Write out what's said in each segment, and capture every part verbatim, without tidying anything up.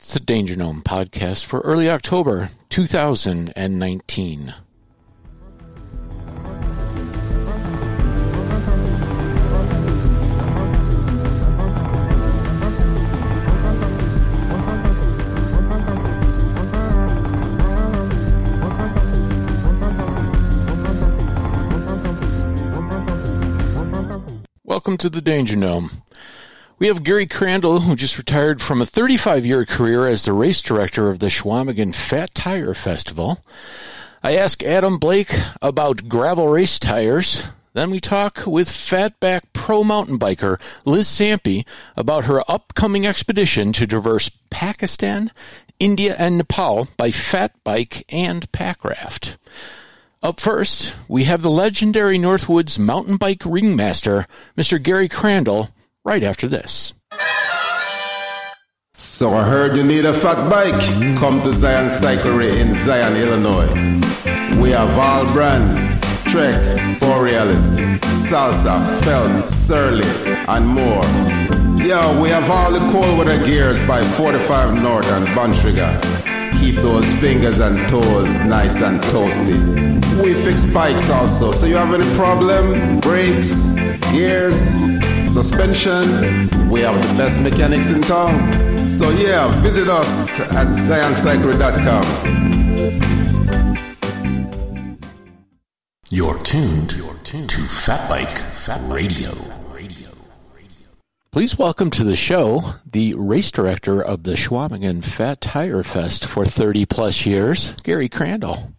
It's the Danger Gnome podcast for early October two thousand nineteen. Welcome to the Danger Gnome. We have Gary Crandall, who just retired from a thirty-five-year career as the race director of the Chequamegon Fat Tire Festival. I ask Adam Blake about gravel race tires. Then we talk with Fatback Pro mountain biker Liz Sampey about her upcoming expedition to traverse Pakistan, India, and Nepal by Fat Bike and Packraft. Up first, we have the legendary Northwoods mountain bike ringmaster, Mister Gary Crandall, right after this. So I heard you need a fat bike. Come to Zion Cyclery in Zion, Illinois. We have all brands: Trek, Borealis, Salsa, Felt, Surly, and more. Yo, we have all the cold weather gears by forty-five North and Buntrigger. Keep those fingers and toes nice and toasty. We fix bikes also, so you have any problem? Brakes, gears, suspension, we have the best mechanics in town. So yeah, visit us at zion cyclery dot com. You're tuned to Fat Bike Fat Radio. Please welcome to the show the race director of the Chequamegon Fat Tire Fest for thirty plus years, Gary Crandall.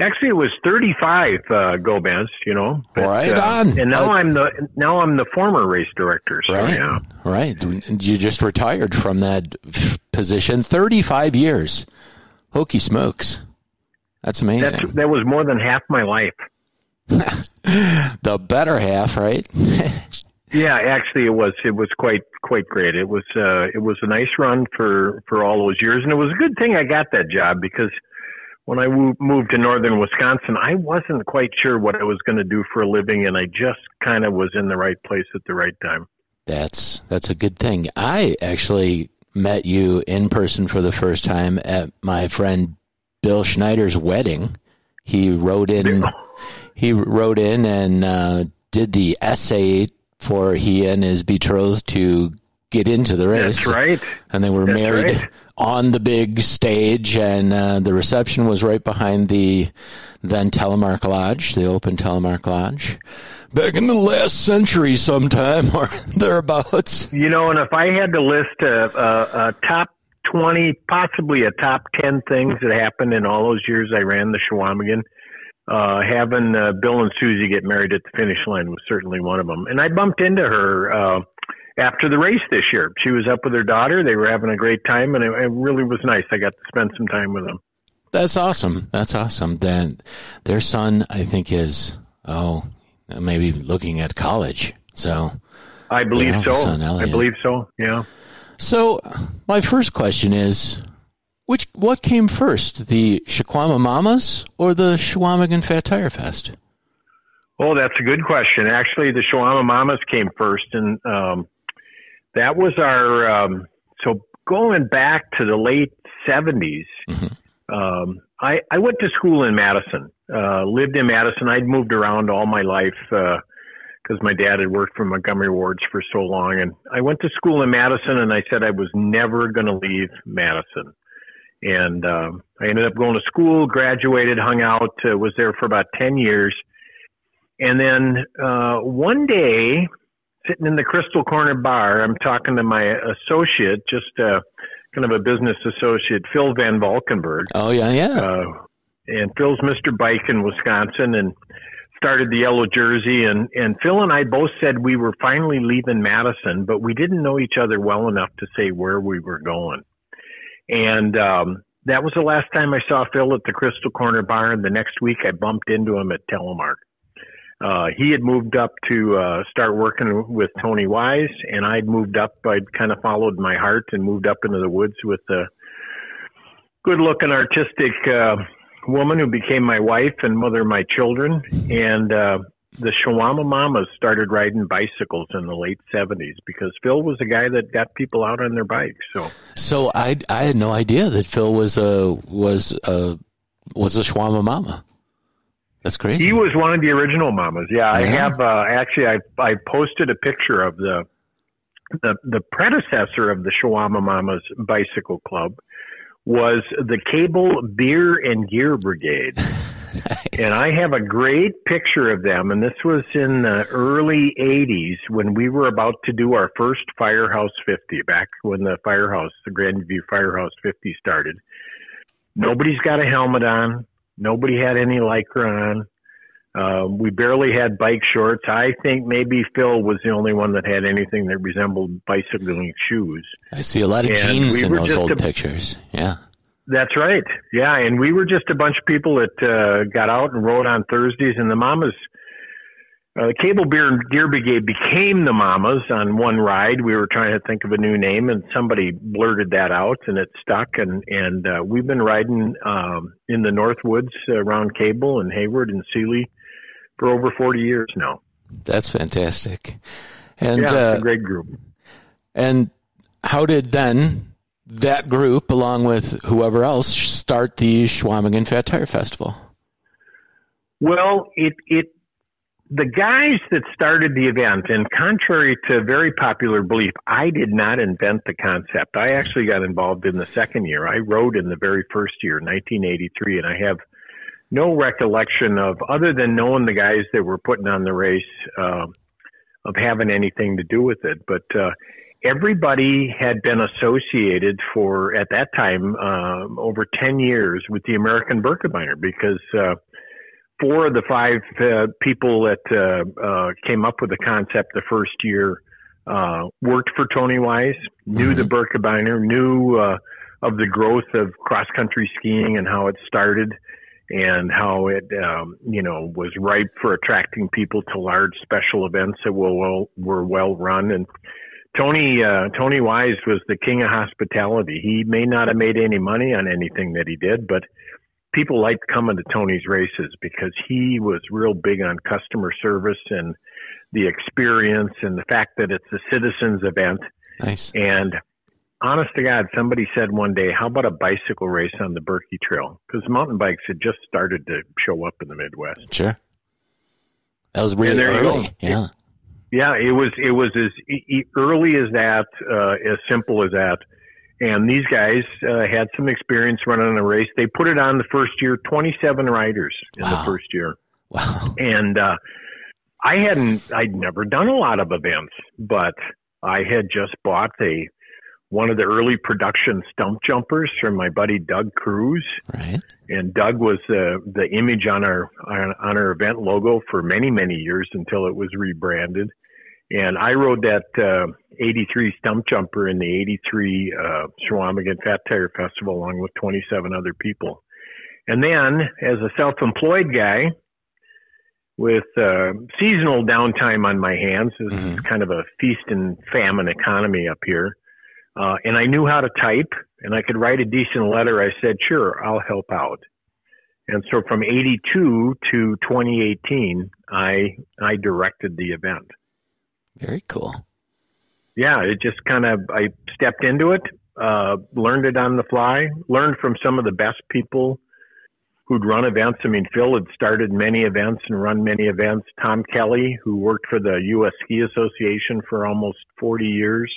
Actually, it was thirty-five uh, go bands, you know. But, right on. Uh, and now I, I'm the now I'm the former race director. So right, yeah. Right. You just retired from that position. Thirty-five years. Hokey smokes! That's amazing. That's, that was more than half my life. The better half, right? Yeah, actually, it was it was quite quite great. It was uh, it was a nice run for for all those years, and it was a good thing I got that job because when I w- moved to northern Wisconsin, I wasn't quite sure what I was going to do for a living, and I just kind of was in the right place at the right time. That's that's a good thing. I actually met you in person for the first time at my friend Bill Schneider's wedding. He rode in, he rode in and uh, did the essay for he and his betrothed to get into the race. That's right. And they were that's married right. on the big stage, and uh, the reception was right behind the then Telemark Lodge, the open Telemark Lodge, back in the last century sometime or thereabouts. You know, and if I had to list a, a, a top twenty, possibly a top ten things that happened in all those years I ran the Chequamegon, uh, having uh, Bill and Susie get married at the finish line was certainly one of them. And I bumped into her uh, after the race this year. She was up with her daughter. They were having a great time, and it, it really was nice. I got to spend some time with them. That's awesome. That's awesome. Then their son, I think, is, oh, maybe looking at college. So I believe you know, so. I believe so, yeah. So my first question is, which what came first, the Shawama Mamas or the Chequamegon Fat Tire Fest? Oh, that's a good question. Actually, the Shawama Mamas came first, and um, that was our, um, so going back to the late seventies, mm-hmm. um, I, I went to school in Madison, uh, lived in Madison. I'd moved around all my life because uh, my dad had worked for Montgomery Wards for so long. And I went to school in Madison, and I said I was never going to leave Madison. And uh, I ended up going to school, graduated, hung out, uh, was there for about ten years. And then uh, one day, sitting in the Crystal Corner bar, I'm talking to my associate, just uh, kind of a business associate, Phil Van Valkenburg. Oh, yeah, yeah. Uh, and Phil's Mister Bike in Wisconsin and started the Yellow Jersey. And, and Phil and I both said we were finally leaving Madison, but we didn't know each other well enough to say where we were going. And um, that was the last time I saw Phil at the Crystal Corner bar. And the next week I bumped into him at Telemark. Uh, he had moved up to uh, start working with Tony Wise, and I'd moved up. I'd kind of followed my heart and moved up into the woods with a good-looking, artistic uh, woman who became my wife and mother of my children. And uh, the Shawama Mamas started riding bicycles in the late seventies because Phil was a guy that got people out on their bikes. So, so I I had no idea that Phil was a was a was a Shawama Mama. That's crazy. He was one of the original Mamas. Yeah, I, I have uh, actually. I I posted a picture of the the the predecessor of the Shawama Mamas bicycle club was the Cable Beer and Gear Brigade. Nice. And I have a great picture of them, and this was in the early eighties when we were about to do our first Firehouse fifty, back when the Firehouse, the Grandview Firehouse fifty started. Nobody's got a helmet on. Nobody had any lycra on. Uh, we barely had bike shorts. I think maybe Phil was the only one that had anything that resembled bicycling shoes. I see a lot of and jeans we in those old a- pictures. Yeah. That's right. Yeah, and we were just a bunch of people that uh, got out and rode on Thursdays, and the Mamas, uh, the Cable Beer and Gear Brigade became the Mamas on one ride. We were trying to think of a new name, and somebody blurted that out, and it stuck, and, and uh, we've been riding um, in the North Woods uh, around Cable and Hayward and Sealy for over forty years now. That's fantastic. And, yeah, it's uh, a great group. And how did then... that group, along with whoever else, start the Chequamegon Fat Tire Festival? Well, it it the guys that started the event, and contrary to very popular belief, I did not invent the concept. I actually got involved in the second year. I rode in the very first year, nineteen eighty-three, and I have no recollection of, other than knowing the guys that were putting on the race, uh, of having anything to do with it. But uh everybody had been associated for, at that time, uh, over ten years with the American Birkebeiner, because uh, four of the five uh, people that uh, uh, came up with the concept the first year uh, worked for Tony Wise, knew the Birkebeiner, knew uh, of the growth of cross-country skiing and how it started and how it, um, you know, was ripe for attracting people to large special events that were well, were well run. And Tony uh, Tony Wise was the king of hospitality. He may not have made any money on anything that he did, but people liked coming to Tony's races because he was real big on customer service and the experience and the fact that it's a citizens event. Nice. And honest to God, somebody said one day, how about a bicycle race on the Berkey Trail? Because mountain bikes had just started to show up in the Midwest. Sure. That was really early. Yeah. Yeah, it was it was as early as that, uh, as simple as that. And these guys uh, had some experience running a race. They put it on the first year, twenty-seven riders in wow. the first year. Wow. And uh, I hadn't, I'd never done a lot of events, but I had just bought a one of the early production stump jumpers from my buddy Doug Cruz. Right. And Doug was the, the image on our on, on our event logo for many, many years until it was rebranded. And I rode that uh, eighty-three stump jumper in the eighty-three uh, Chequamegon Fat Tire Festival along with twenty-seven other people. And then, as a self-employed guy with uh, seasonal downtime on my hands, this mm-hmm. is kind of a feast and famine economy up here, uh, and I knew how to type, and I could write a decent letter, I said, sure, I'll help out. And so from eighty-two to twenty eighteen, I I directed the event. Very cool. Yeah, it just kind of, I stepped into it, uh, learned it on the fly, learned from some of the best people who'd run events. I mean, Phil had started many events and run many events. Tom Kelly, who worked for the U S Ski Association for almost forty years.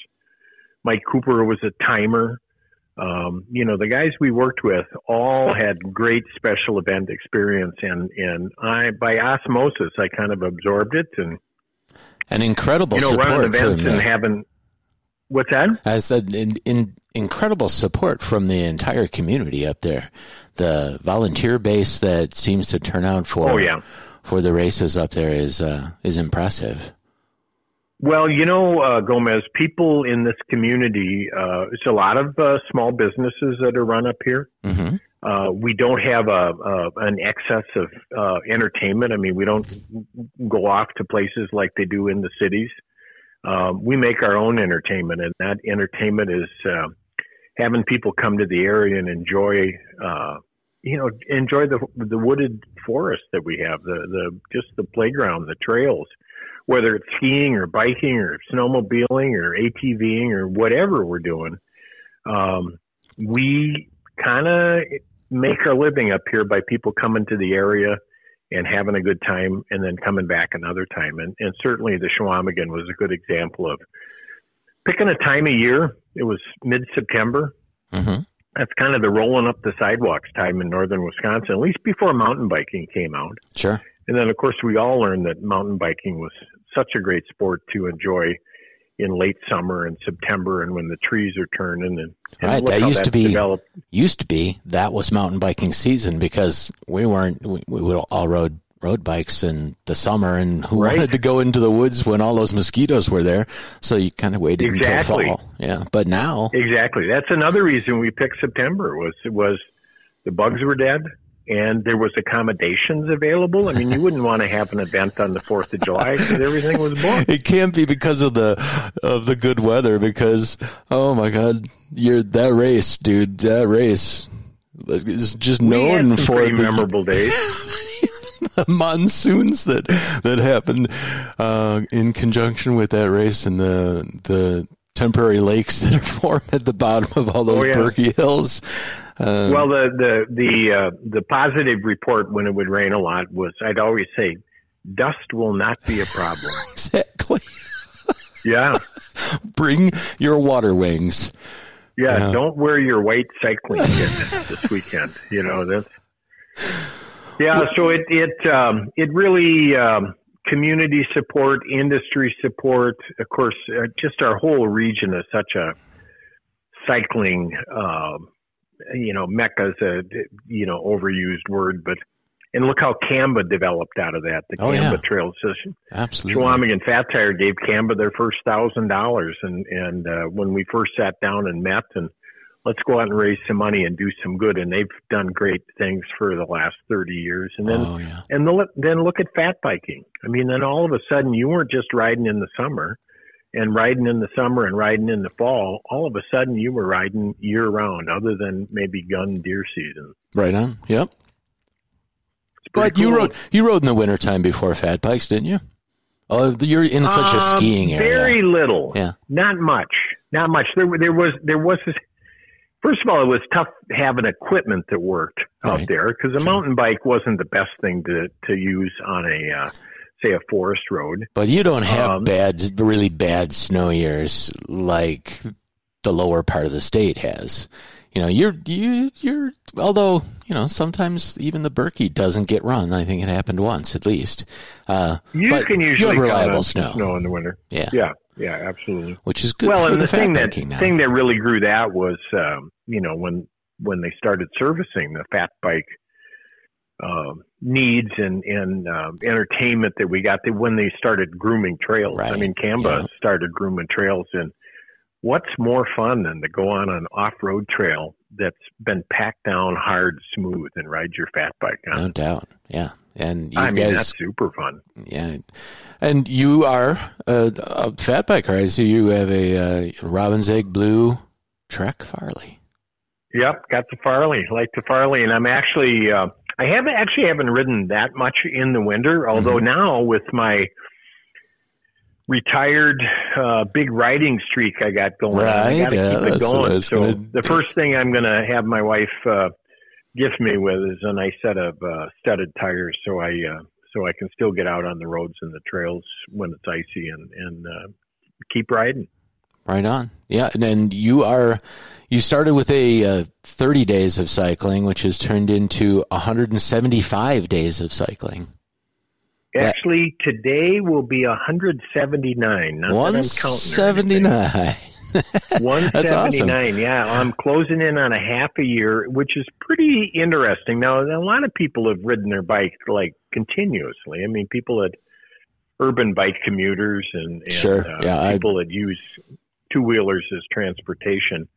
Mike Cooper was a timer. Um, you know, the guys we worked with all had great special event experience, and, and I, by osmosis, I kind of absorbed it. And an incredible you know, support running events from and having. What's that? I said, in, in, incredible support from the entire community up there. The volunteer base that seems to turn out for oh, yeah. for the races up there is uh, is impressive. Well, you know, uh, Gomez, people in this community, uh, it's a lot of uh, small businesses that are run up here. Mm-hmm. Uh, we don't have a, a an excess of uh, entertainment. I mean, we don't go off to places like they do in the cities. Uh, we make our own entertainment, and that entertainment is uh, having people come to the area and enjoy uh, you know, enjoy the the wooded forest that we have, the, the just the playground, the trails, whether it's skiing or biking or snowmobiling or ATVing or whatever we're doing. Um, we kind of make our living up here by people coming to the area and having a good time and then coming back another time. And, and certainly the Chequamegon was a good example of picking a time of year. It was mid-September. Mm-hmm. That's kind of the rolling up the sidewalks time in northern Wisconsin, at least before mountain biking came out. Sure. And then, of course, we all learned that mountain biking was such a great sport to enjoy in late summer and September, and when the trees are turning. And, and right, that used to be developed. used to be that was mountain biking season, because we weren't we, we all rode road bikes in the summer, and who right. wanted to go into the woods when all those mosquitoes were there? So you kind of waited exactly. until fall. Yeah, but now exactly that's another reason we picked September was was the bugs were dead. And there was accommodations available. I mean, you wouldn't want to have an event on the fourth of July because everything was booked. It can't be because of the of the good weather, because, oh, my God, you're that race, dude, that race is just we known had some for pretty the memorable days. The monsoons that that happened uh, in conjunction with that race, and the the temporary lakes that are formed at the bottom of all those oh, yeah. Berkey Hills. Um, well, the the the, uh, the positive report when it would rain a lot was, I'd always say, dust will not be a problem. Exactly. Yeah. Bring your water wings. Yeah, yeah. Don't wear your white cycling kit this weekend. You know, that's, yeah, well, so it, it, um, it really, um, community support, industry support, of course, uh, just our whole region is such a cycling, um, you know, Mecca's a, you know, overused word, but, and look how Camba developed out of that, the oh, Camba yeah. trail system. Absolutely. Chequamegon Fat Tire gave Camba their first thousand dollars. And, and, uh, when we first sat down and met, and let's go out and raise some money and do some good. And they've done great things for the last thirty years. And then, oh, yeah. and the, then look at fat biking. I mean, then all of a sudden you weren't just riding in the summer. And riding in the summer and riding in the fall, all of a sudden you were riding year round, other than maybe gun deer season. Right on. Yep. But cool. you rode you rode in the wintertime before fat bikes, didn't you? Oh, you're in such uh, a skiing area. Very little. Yeah. Not much. Not much. There, there was there was this, first of all, it was tough having equipment that worked right. out there, because a sure. mountain bike wasn't the best thing to to use on a. Uh, say a forest road. But you don't have um, bad, really bad snow years like the lower part of the state has. You know, you're, you, you're, although, you know, sometimes even the Berkey doesn't get run. I think it happened once at least. Uh, you but can usually you have reliable snow. snow in the winter. Yeah. Yeah. Yeah, absolutely. Which is good. Well, for and the, the thing that, thing that really grew that was, um, you know, when, when they started servicing the fat bike, um, needs and, and uh, entertainment that we got, that when they started grooming trails. Right. I mean, Camba yeah. started grooming trails, and what's more fun than to go on an off-road trail that's been packed down hard, smooth, and ride your fat bike on? No doubt. Yeah. And you I guys, mean, that's super fun. Yeah. And you are a, a fat biker. I see you have a uh, Robin's Egg Blue Trek Farley. Yep. Got the Farley. Like the Farley. And I'm actually, uh, I haven't actually haven't ridden that much in the winter, although mm-hmm. now with my retired uh, big riding streak I got going, right, I got to yeah, keep it going. So gonna... the first thing I'm going to have my wife uh, gift me with is a nice set of uh, studded tires, so I uh, so I can still get out on the roads and the trails when it's icy and and uh, keep riding. Right on. Yeah. And then you are, you started with a uh, thirty days of cycling, which has turned into one hundred seventy-five days of cycling. Actually, that, today will be one hundred seventy-nine. Not one hundred seventy-nine. one hundred seventy-nine, awesome. Yeah. I'm closing in on a half a year, which is pretty interesting. Now, a lot of people have ridden their bike like continuously. I mean, people that, urban bike commuters and, and sure. uh, yeah, people I... that use two-wheelers as transportation.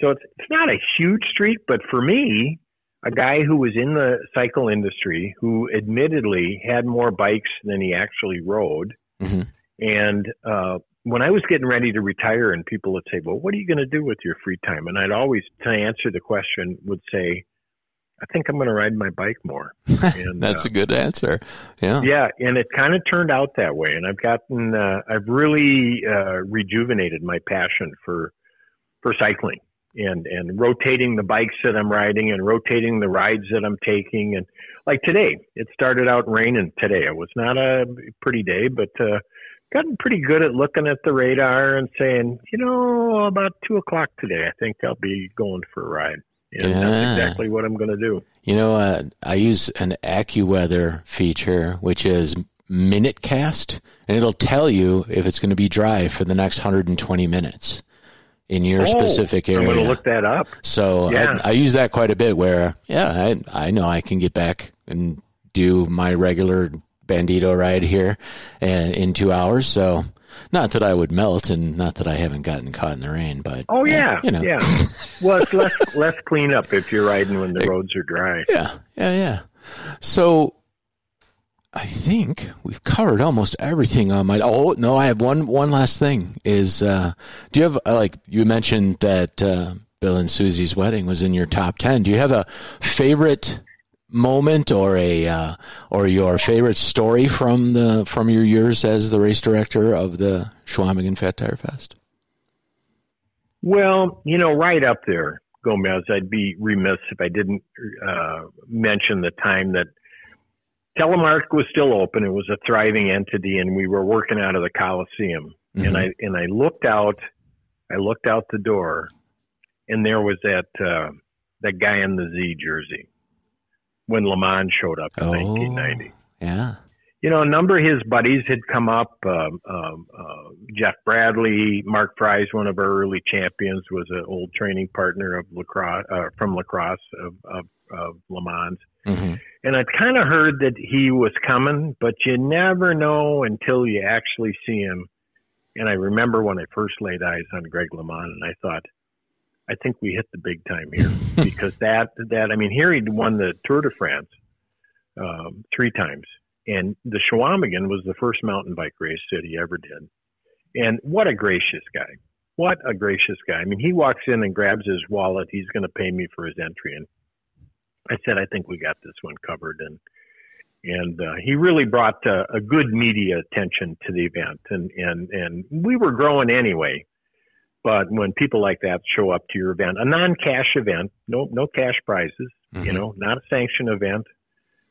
So it's it's not a huge streak, but for me, a guy who was in the cycle industry, who admittedly had more bikes than he actually rode, mm-hmm. and uh, when I was getting ready to retire and people would say, well, what are you going to do with your free time? And I'd always, to answer the question, would say, I think I'm going to ride my bike more. And, That's uh, a good answer. Yeah. Yeah. And it kind of turned out that way. And I've gotten, uh, I've really uh, rejuvenated my passion for, for cycling and, and rotating the bikes that I'm riding and rotating the rides that I'm taking. And like today, it started out raining today. It was not a pretty day, but uh, gotten pretty good at looking at the radar and saying, you know, about two o'clock today, I think I'll be going for a ride. And yeah. That's exactly what I'm going to do. You know, uh, I use an AccuWeather feature, which is Minutecast, and it'll tell you if it's going to be dry for the next one hundred twenty minutes in your oh, specific area. I'm going to look that up. So yeah. I, I use that quite a bit where, yeah, I, I know I can get back and do my regular Bandito ride here and, in two hours. So not that I would melt and not that I haven't gotten caught in the rain, but oh yeah, uh, you know. yeah. Well, it's less less cleanup if you're riding when the roads are dry. Yeah, yeah, yeah. So I think we've covered almost everything on my. Oh no, I have one one last thing. Is uh, do you have uh, like you mentioned that uh, Bill and Susie's wedding was in your top ten? Do you have a favorite moment or a uh, or your favorite story from the from your years as the race director of the Chequamegon Fat Tire Fest? Well, you know, right up there, Gomez. I'd be remiss if I didn't uh, mention the time that Telemark was still open. It was a thriving entity, and we were working out of the Coliseum. Mm-hmm. And I and I looked out, I looked out the door, and there was that uh, that guy in the Z jersey. When LeMond showed up in oh, nineteen ninety. Yeah. You know, a number of his buddies had come up. Um, um, uh, Jeff Bradley, Mark Fries, one of our early champions, was an old training partner of lacrosse, uh, from lacrosse of, of, of LeMond's. Mm-hmm. And I'd kind of heard that he was coming, but you never know until you actually see him. And I remember when I first laid eyes on Greg LeMond, and I thought, I think we hit the big time here because that, that, I mean, here he'd won the Tour de France um, three times, and the Chequamegon was the first mountain bike race that he ever did. And what a gracious guy. What a gracious guy. I mean, he walks in and grabs his wallet. He's going to pay me for his entry. And I said, I think we got this one covered. And, and uh, he really brought uh, a good media attention to the event, and, and, and we were growing anyway. But when people like that show up to your event, a non-cash event, no no cash prizes, mm-hmm. you know, not a sanctioned event,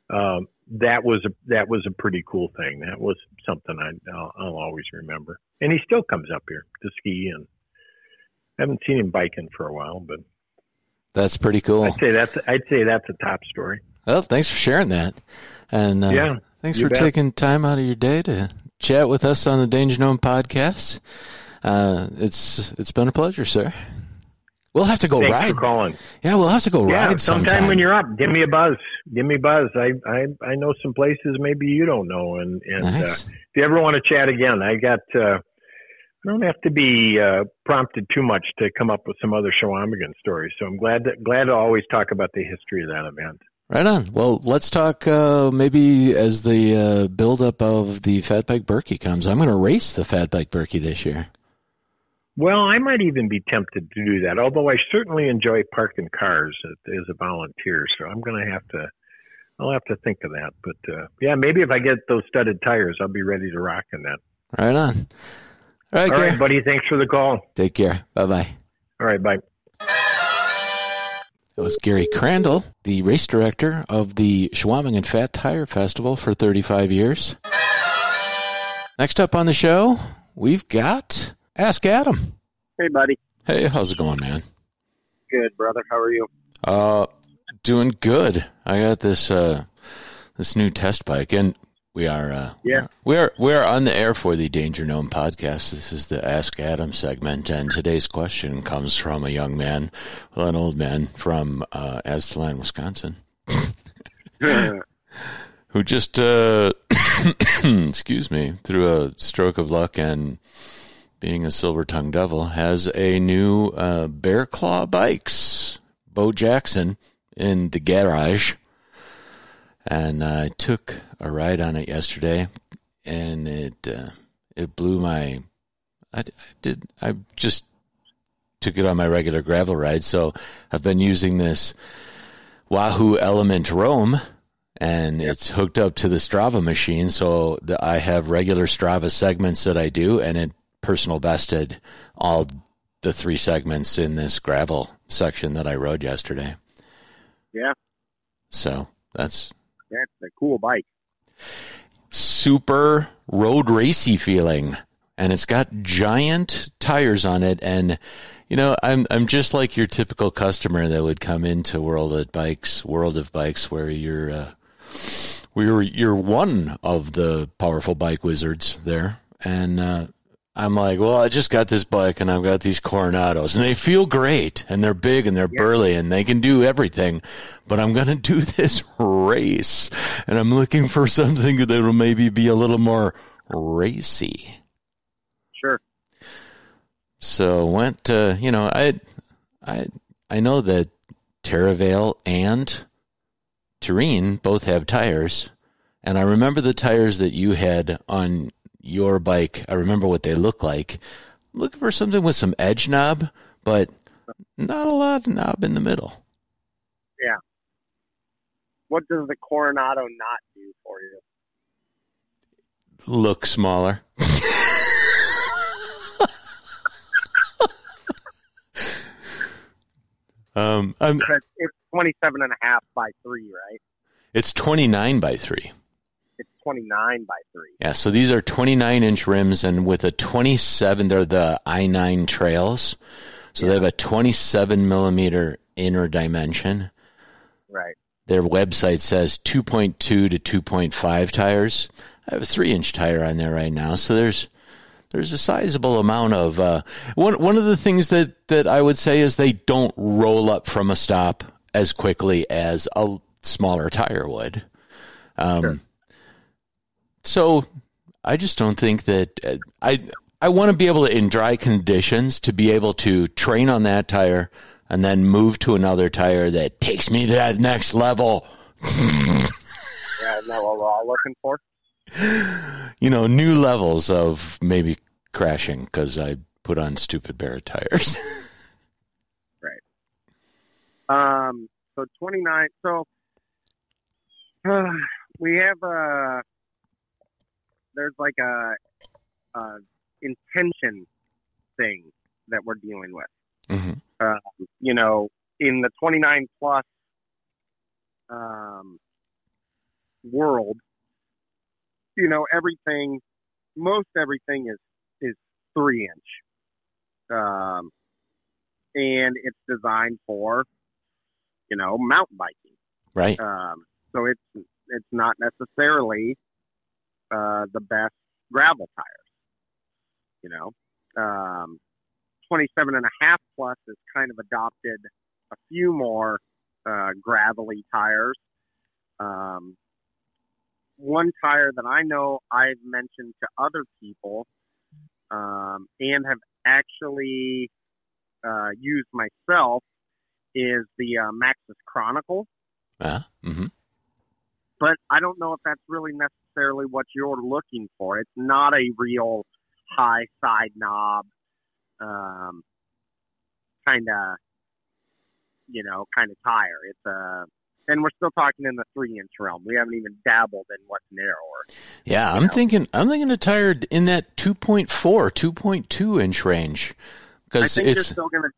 um, that was a, that was a pretty cool thing. That was something I, I'll, I'll always remember. And he still comes up here to ski, and I haven't seen him biking for a while, but that's pretty cool. I'd say that's I'd say that's a top story. Well, thanks for sharing that, and uh, yeah, thanks for bet. taking time out of your day to chat with us on the Danger Gnome podcast. Uh, it's it's been a pleasure, sir. We'll have to go Thanks ride. For calling. Yeah, we'll have to go yeah, ride sometime. Sometime when you're up, give me a buzz. Give me a buzz. I I, I know some places maybe you don't know, and and nice. uh, if you ever want to chat again, I got. Uh, I don't have to be uh, prompted too much to come up with some other Chequamegon stories. So I'm glad to, glad to always talk about the history of that event. Right on. Well, let's talk uh, maybe as the uh, buildup of the Fatback Berkey comes. I'm going to race the Fatback Berkey this year. Well, I might even be tempted to do that, although I certainly enjoy parking cars as a volunteer, so I'm going to have to I'll have to think of that. But, uh, yeah, maybe if I get those studded tires, I'll be ready to rock in that. Right on. All right, All right buddy, thanks for the call. Take care. Bye-bye. All right, bye. That was Gary Crandall, the race director of the Chequamegon Fat Tire Festival for thirty-five years. Next up on the show, we've got... Ask Adam. Hey, buddy. Hey, how's it going, man? Good, brother. How are you? Uh, doing good. I got this uh, this new test bike, and we are uh, yeah we are we are on the air for the Danger Gnome podcast. This is the Ask Adam segment, and today's question comes from a young man, well, an old man from uh, Aztalan, Wisconsin, who just uh, excuse me, through a stroke of luck and. Being a silver-tongued devil, has a new uh, Bearclaw Bikes, Bo Jackson, in the garage. And uh, I took a ride on it yesterday, and it uh, it blew my... I, I did. I just took it on my regular gravel ride, so I've been using this Wahoo Element Roam, and it's hooked up to the Strava machine. So the, I have regular Strava segments that I do, and it personal bested all the three segments in this gravel section that I rode yesterday. Yeah. So that's that's a cool bike. Super road racy feeling, and it's got giant tires on it. And you know, I'm I'm just like your typical customer that would come into World of Bikes, World of Bikes, where you're uh, where you're one of the powerful bike wizards there, and uh, I'm like, well, I just got this bike, and I've got these Coronados, and they feel great, and they're big, and they're yeah. burly, and they can do everything, but I'm gonna do this race, and I'm looking for something that'll maybe be a little more racy. Sure. So went to, you know, I, I, I know that TerraVale and Terrain both have tires, and I remember the tires that you had on your bike. I remember what they look like. I'm looking for something with some edge knob, but not a lot of knob in the middle. Yeah. What does the Coronado not do for you? Look smaller. Um, I'm, it's twenty-seven and a half by three, right? It's twenty-nine by three. It's twenty-nine by three. Yeah, so these are twenty-nine inch rims, and with a twenty-seven, they're the I nine trails, so yeah. They have a twenty-seven millimeter inner dimension. Right. Their website says two point two to two point five tires. I have a three inch tire on there right now, so there's There's a sizable amount of uh, one. One of the things that, that I would say is they don't roll up from a stop as quickly as a smaller tire would. Um, sure. So I just don't think that uh, I I want to be able to in dry conditions to be able to train on that tire and then move to another tire that takes me to that next level. Yeah, isn't that what we're all looking for? You know, new levels of maybe crashing because I put on stupid Barrett tires. Right. Um. So twenty-nine. So uh, we have a. There's like a, a intention thing that we're dealing with. Mm-hmm. Uh, you know, in the twenty-nine plus um, world. You know, everything, most everything is, is three inch. Um, and it's designed for, you know, mountain biking. Right. Um, so it's, it's not necessarily, uh, the best gravel tires, you know, um, twenty-seven and a half plus has kind of adopted a few more, uh, gravelly tires. Um, One tire that I know I've mentioned to other people um, and have actually uh, used myself is the uh, Maxxis Chronicle. Uh, mm-hmm. But I don't know if that's really necessarily what you're looking for. It's not a real high side knob um, kind of, you know, kind of tire. It's a... And we're still talking in the three inch realm. We haven't even dabbled in what's narrower. Yeah, I'm know? thinking I'm thinking a tire in that two point four, two point two inch range. Because it's still gonna,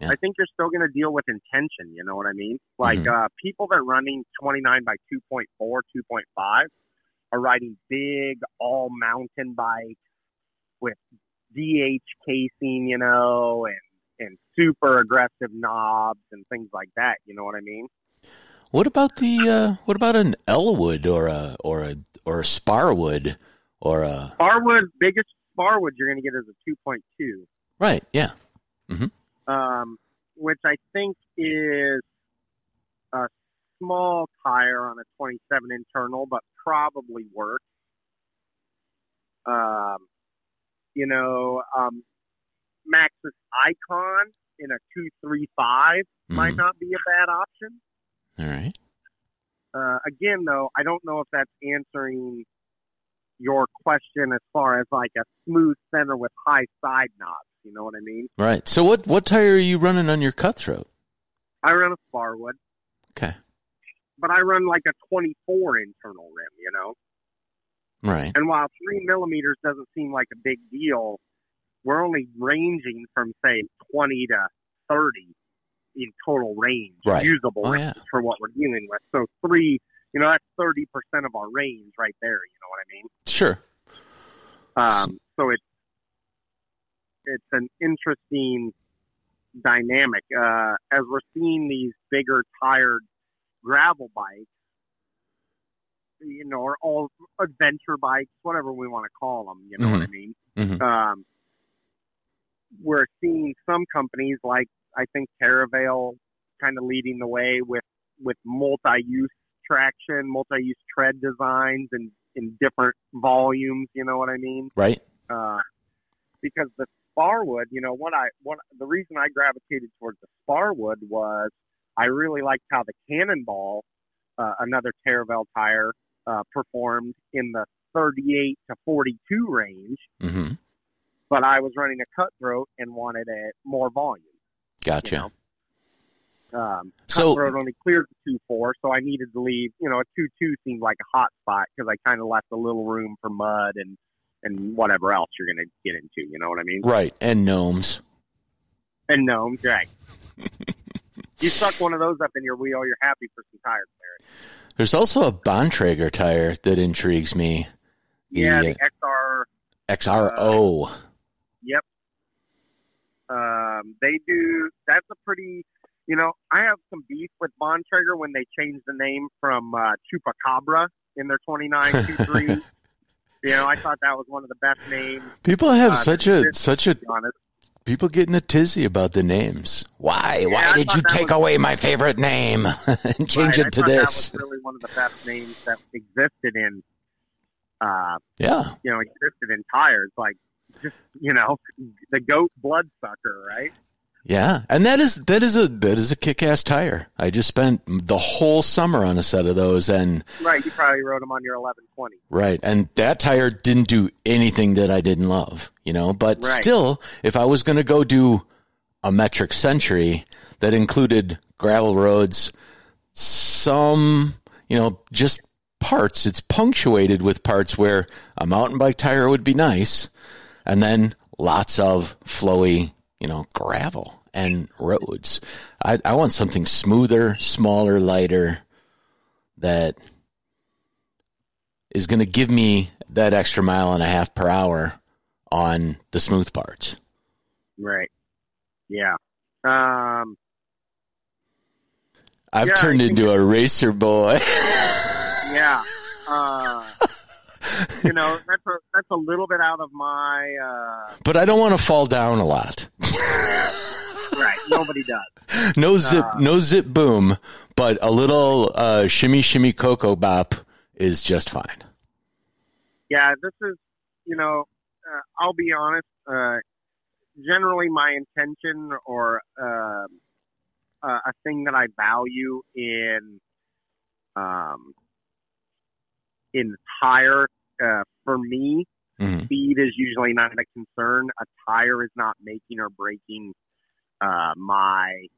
yeah. I think you're still going to deal with intention, you know what I mean? Like mm-hmm. uh, people that are running twenty-nine by two point four, two point five are riding big, all-mountain bikes with D H casing, you know, and, and super aggressive knobs and things like that, you know what I mean? What about the uh, what about an Elwood or a or a or a Sparwood or a Sparwood? Biggest Sparwood you're going to get is a two point two. Right. Yeah. Mm-hmm. Um, which I think is a small tire on a twenty seven internal, but probably works. Um, you know, um, Maxxis Icon in a two three five might not be a bad option. All right. Uh, again, though, I don't know if that's answering your question as far as like a smooth center with high side knobs. You know what I mean? Right. So what, what tire are you running on your Cutthroat? I run a Sparwood. Okay. but I run like a twenty-four internal rim, you know? Right. And while three millimeters doesn't seem like a big deal, we're only ranging from, say, twenty to thirty in total range, right. usable oh, yeah. for what we're dealing with. So three, you know, that's thirty percent of our range right there, you know what I mean? Sure. Um, so it's, it's an interesting dynamic. Uh, as we're seeing these bigger, tired gravel bikes, you know, or all adventure bikes, whatever we want to call them, you know mm-hmm. what I mean? Mm-hmm. Um, we're seeing some companies like, I think, TerraVale kind of leading the way with, with multi-use traction, multi-use tread designs and in different volumes, you know what I mean? Right. Uh, because the Sparwood, you know, what I, what the reason I gravitated towards the Sparwood was I really liked how the Cannonball, uh, another TerraVale tire, uh, performed in the thirty-eight to forty-two range. Mm-hmm. But I was running a Cutthroat and wanted a more volume. Gotcha. You know? Um, so, Cutthroat only cleared the two four, so I needed to leave. You know, a two two seemed like a hot spot because I kind of left a little room for mud and, and whatever else you're going to get into. You know what I mean? Right. And gnomes. And gnomes, right. You suck one of those up in your wheel, you're happy for some tire clarity. There's also a Bontrager tire that intrigues me. Yeah, the, the X R... X R O. Uh, yep. Um, they do... That's a pretty... You know, I have some beef with Bontrager when they changed the name from uh, Chupacabra in their twenty-nine twenty-three. You know, I thought that was one of the best names. People have uh, such a... Business, such a people get in a tizzy about the names. Why? Yeah, Why I did you take away my favorite name and change right, it to I this? That was really one of the best names that existed in... Uh, yeah. You know, existed in tires. Like, just, you know, the goat bloodsucker, right? Yeah. And that is, that is a, that is a kick-ass tire. I just spent the whole summer on a set of those and. Right. You probably rode them on your eleven twenty. Right. And that tire didn't do anything that I didn't love, you know, but right. still, if I was going to go do a metric century that included gravel roads, some, you know, just parts, it's punctuated with parts where a mountain bike tire would be nice, and then lots of flowy, you know, gravel and roads. I, I want something smoother, smaller, lighter that is going to give me that extra mile and a half per hour on the smooth parts. Right. Yeah. Um, I've yeah, turned into a racer boy. Yeah, uh, you know, that's a, that's a little bit out of my... Uh, but I don't want to fall down a lot. Right, nobody does. No zip, uh, no zip boom, but a little uh, shimmy, shimmy, cocoa bop is just fine. Yeah, this is, you know, uh, I'll be honest, uh, generally my intention or uh, uh, a thing that I value in... Um, in tire, uh, for me, mm-hmm. speed is usually not a concern. A tire is not making or breaking uh, my,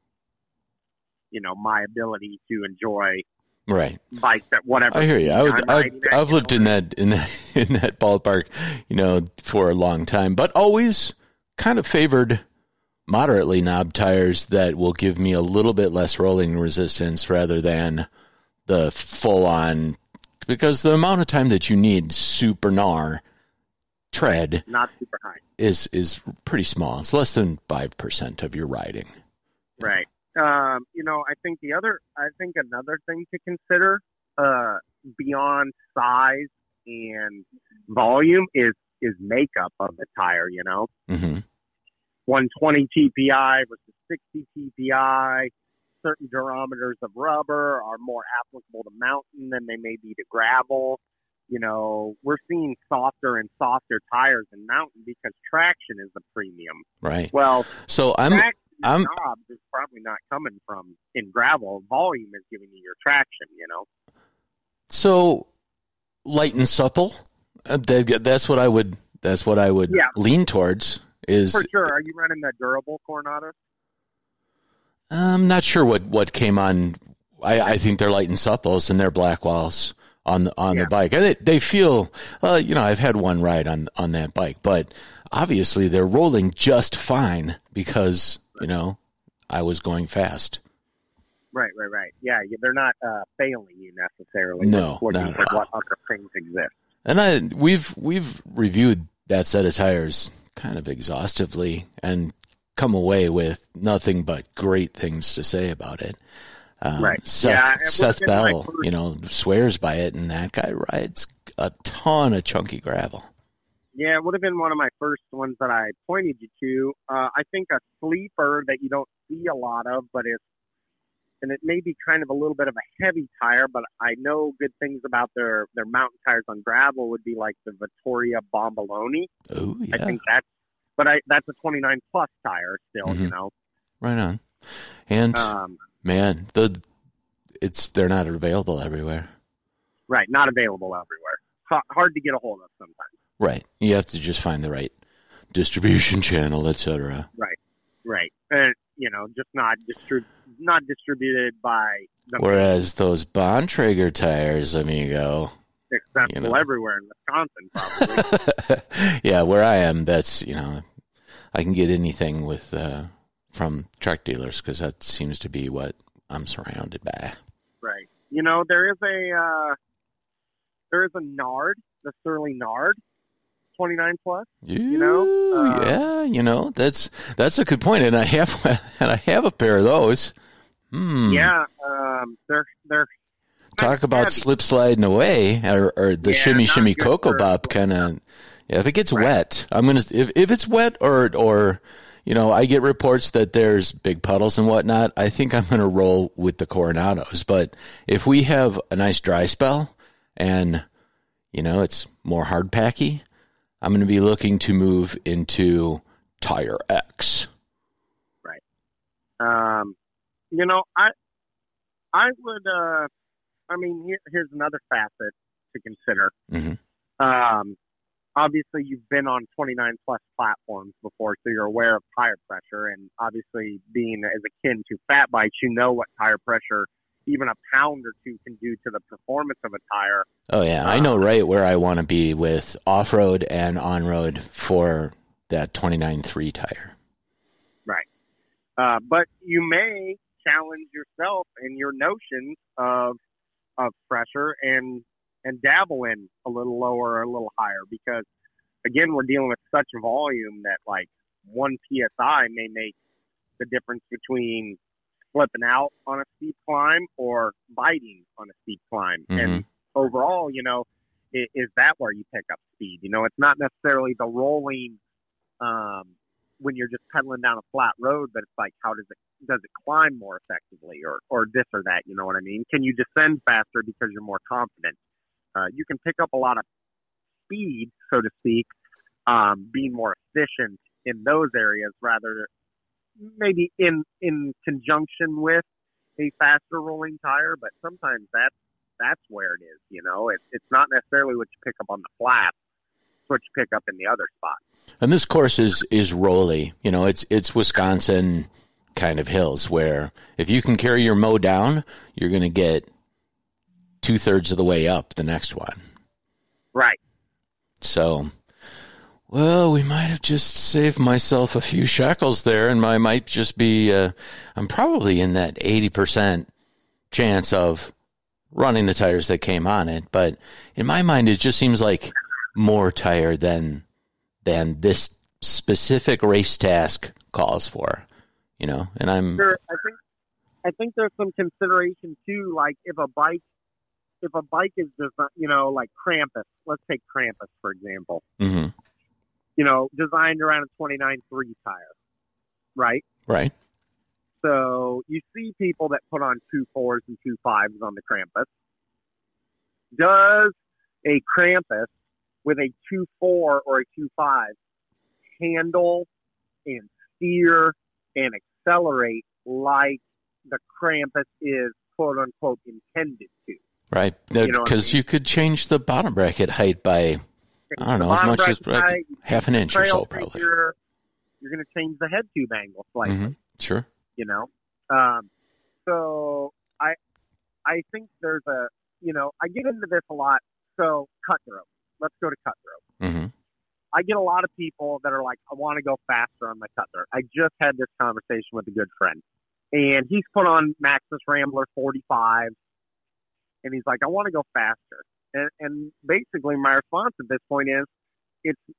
you know, my ability to enjoy right bikes at whatever. I hear you. I would, I, I've lived in that in that, in that ballpark, you know, for a long time, but always kind of favored moderately knob tires that will give me a little bit less rolling resistance rather than the full on. Because the amount of time that you need super gnar tread not super high. is is pretty small. It's less than five percent of your riding. Right. Um, you know, I think the other, I think another thing to consider uh, beyond size and volume is, is makeup of the tire, you know. Mm-hmm. one twenty T P I versus sixty T P I. Certain durometers of rubber are more applicable to mountain than they may be to gravel. You know, we're seeing softer and softer tires in mountain because traction is the premium. Right. Well, so I'm, I'm, knobs is probably not coming from in gravel. Volume is giving you your traction, you know? So light and supple, that, that's what I would, that's what I would yeah. lean towards is. For sure. Are you running that durable Coronado? I'm not sure what, what came on I, I think they're light and supples and they're black walls on the, on yeah. the bike. And they, they feel, uh, you know, I've had one ride on, on that bike, but obviously they're rolling just fine because, you know, I was going fast. Right, right, right. Yeah, they're not uh, failing you necessarily. No, not at all. What other things exist. And I, we've we've reviewed that set of tires kind of exhaustively and come away with nothing but great things to say about it. Um, right. Seth, yeah, Seth Bell, first... you know, swears by it, and that guy rides a ton of chunky gravel. Yeah, it would have been one of my first ones that I pointed you to. Uh, I think a sleeper that you don't see a lot of, but it's, and it may be kind of a little bit of a heavy tire, but I know good things about their, their mountain tires on gravel would be like the Vittoria Bomboloni. Oh, yeah. I think that's, but I, that's a twenty-nine plus tire still, mm-hmm. you know. Right on. And, um, man, the it's they're not available everywhere. Right, not available everywhere. H- hard to get a hold of sometimes. Right. You have to just find the right distribution channel, et cetera. Right, right. And, you know, just not distributed. Not distributed by the whereas people. Those Bontrager tires, amigo, accessible you know. everywhere in Wisconsin, probably. Yeah, where I am, that's you know, I can get anything with uh, from truck dealers because that seems to be what I'm surrounded by. Right. You know, there is a uh, there is a Nard, the Surly Nard. twenty-nine plus, you, you know, uh, yeah, you know, that's, that's a good point. And I have, and I have a pair of those. Hmm. Yeah. Um, they're, they're talk about heavy. Slip sliding away or, or the yeah, shimmy, shimmy Cocoa Bop kind of, yeah, if it gets right. wet, I'm going to, if, if it's wet or, or, you know, I get reports that there's big puddles and whatnot. I think I'm going to roll with the Coronados, but if we have a nice dry spell and, you know, it's more hard packy, I'm going to be looking to move into Tire X. Right. Um, you know, I I would, uh, I mean, here, here's another facet to consider. Mm-hmm. Um, obviously, you've been on twenty-nine plus platforms before, so you're aware of tire pressure. And obviously, being as akin to fat bikes, you know what tire pressure even a pound or two can do to the performance of a tire. Oh, yeah. I know right where I want to be with off-road and on-road for that twenty-nine three tire. Right. Uh, but you may challenge yourself and your notions of of pressure and, and dabble in a little lower or a little higher because, again, we're dealing with such volume that, like, one P S I may make the difference between flipping out on a steep climb or biting on a steep climb. Mm-hmm. And overall, you know, is, is that where you pick up speed? You know, it's not necessarily the rolling um, when you're just pedaling down a flat road, but it's like, how does it, does it climb more effectively or, or this or that? You know what I mean? Can you descend faster because you're more confident? Uh, you can pick up a lot of speed, so to speak, um, being more efficient in those areas rather maybe in, in conjunction with a faster rolling tire, but sometimes that's, that's where it is, you know. It, it's not necessarily what you pick up on the flat, it's what you pick up in the other spot. And this course is, is rolly. You know, it's it's Wisconsin kind of hills where if you can carry your mow down, you're going to get two-thirds of the way up the next one. Right. So... well, we might have just saved myself a few shekels there, and I might just be, uh, I'm probably in that eighty percent chance of running the tires that came on it. But in my mind, it just seems like more tire than than this specific race task calls for, you know, and I'm... Sure. I think, I think there's some consideration, too, like if a bike if a bike is, designed, you know, like Krampus. Let's take Krampus, for example. Mm-hmm. You know, designed around a twenty-nine three tire, right? Right. So you see people that put on two fours and two fives on the Krampus. Does a Krampus with a two four or a two five handle and steer and accelerate like the Krampus is quote unquote intended to? Right. Because you, know I mean? you could change the bottom bracket height by... I don't know, as much as like half an inch or so, probably. You're, you're going to change the head tube angle slightly. Mm-hmm. Sure. You know? Um, so I I think there's a, you know, I get into this a lot. So Cutthroat. Let's go to Cutthroat. Mm-hmm. I get a lot of people that are like, I want to go faster on my Cutthroat. I just had this conversation with a good friend, and he's put on Maxxis Rambler forty-five, and he's like, I want to go faster. And, and basically my response at this point is, it's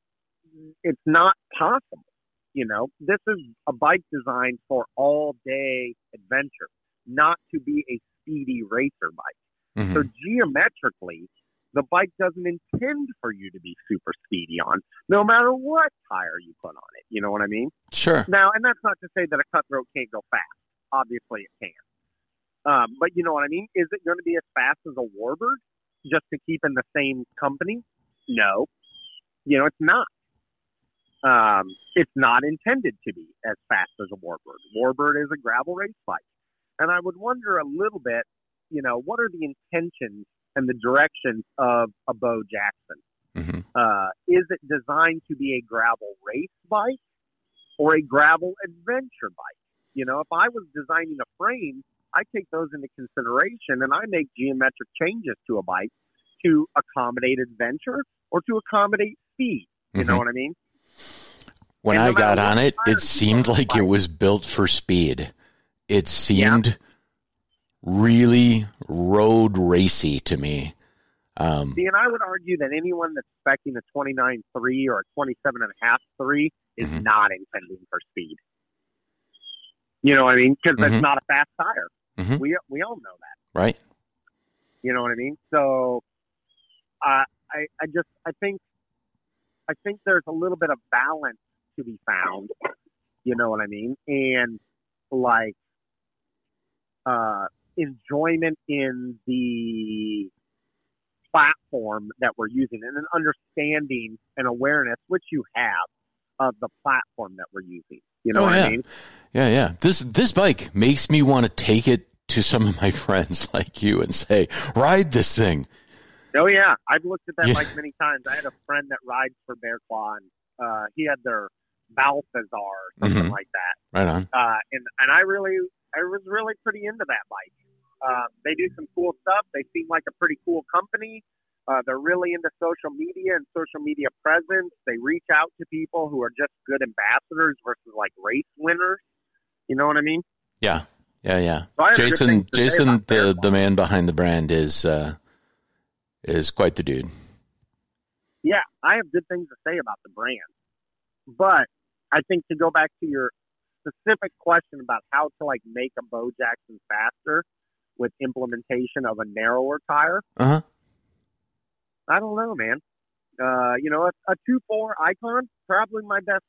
it's not possible. You know, this is a bike designed for all-day adventure, not to be a speedy racer bike. Mm-hmm. So geometrically, the bike doesn't intend for you to be super speedy on, no matter what tire you put on it. You know what I mean? Sure. Now, and that's not to say that a Cutthroat can't go fast. Obviously, it can. Um, but you know what I mean? Is it going to be as fast as a Warbird just to keep in the same company? No. You know, it's not. Um, it's not intended to be as fast as a Warbird. Warbird is a gravel race bike. And I would wonder a little bit, you know, what are the intentions and the direction of a Bo Jackson? Mm-hmm. Uh, is it designed to be a gravel race bike or a gravel adventure bike? You know, if I was designing a frame, I take those into consideration and I make geometric changes to a bike to accommodate adventure or to accommodate speed. You mm-hmm. know what I mean? When and I got on it, it seemed like bike. It was built for speed. It seemed... Yeah. really road racy to me. Um, See, and I would argue that anyone that's expecting a twenty-nine three or a twenty-seven point five three is mm-hmm. not intending for speed. You know what I mean? Because mm-hmm. that's not a fast tire. Mm-hmm. We we all know that. Right. You know what I mean? So uh, I, I just, I think, I think there's a little bit of balance to be found. You know what I mean? And like, uh, enjoyment in the platform that we're using and an understanding and awareness, which you have, of the platform that we're using. You know oh, what yeah. I mean? Yeah, yeah. This this bike makes me want to take it to some of my friends like you and say, ride this thing. Oh, yeah. I've looked at that yeah. bike many times. I had a friend that rides for Bearclaw, and uh, he had their Balthazar or something mm-hmm. like that. Right on. Uh, and, and I really... I was really pretty into that bike. Um, they do some cool stuff. They seem like a pretty cool company. Uh, they're really into social media and social media presence. They reach out to people who are just good ambassadors versus like race winners. You know what I mean? Yeah, yeah, yeah. So Jason, Jason, the the man behind the brand is uh, is quite the dude. Yeah, I have good things to say about the brand, but I think to go back to your specific question about how to like make a Bo Jackson faster with implementation of a narrower tire. Uh-huh. I don't know, man. Uh, you know, a, a two four Icon, probably my best,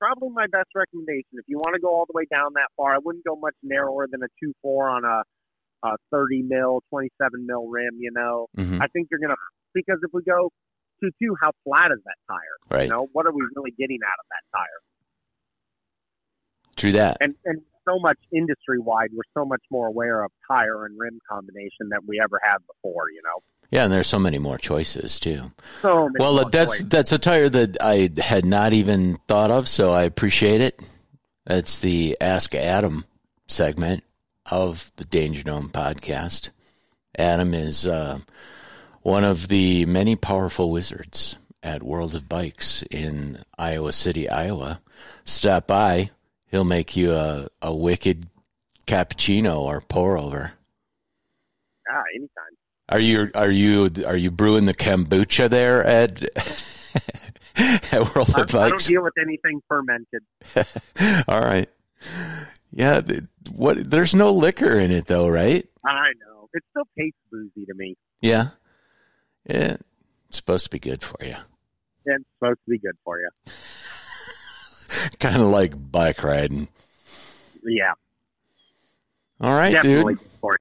probably my best recommendation. If you want to go all the way down that far, I wouldn't go much narrower than a two four on a, a thirty mil, twenty seven mil rim. You know, mm-hmm. I think you're gonna, because if we go two two, how flat is that tire? Right. You know, what are we really getting out of that tire? True that. And, and so much industry-wide, we're so much more aware of tire and rim combination than we ever had before, you know? Yeah, and there's so many more choices, too. So many well, more that's choices. That's a tire that I had not even thought of, so I appreciate it. That's the Ask Adam segment of the Danger Gnome podcast. Adam is uh, one of the many powerful wizards at World of Bikes in Iowa City, Iowa. Stop by. He'll make you a, a wicked cappuccino or pour over. Ah, anytime. Are you are you are you brewing the kombucha there at, at World I, of Bikes? I don't deal with anything fermented. All right. Yeah. What? There's no liquor in it though, right? I know. It still tastes boozy to me. Yeah. Yeah. It's supposed to be good for you. Yeah, it's supposed to be good for you. Kind of like bike riding. Yeah. All right, definitely, dude.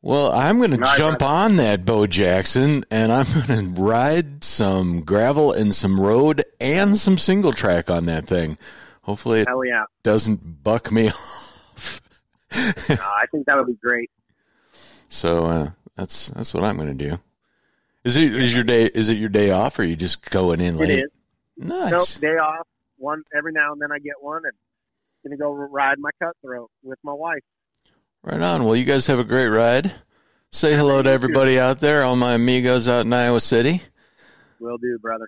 Well, I'm going to jump on that Bo Jackson, and I'm going to ride some gravel and some road and some single track on that thing. Hopefully it Hell yeah. doesn't buck me off. uh, I think that would be great. So uh, that's that's what I'm going to do. Is it is your day? Is it your day off, or are you just going in late? It is. Nice. Nope, day off. One every now and then I get one, and I'm gonna go ride my Cutthroat with my wife. Right on. Well, you guys have a great ride. Say hello Thank to everybody too. Out there, all my amigos out in Iowa City. Will do, brother.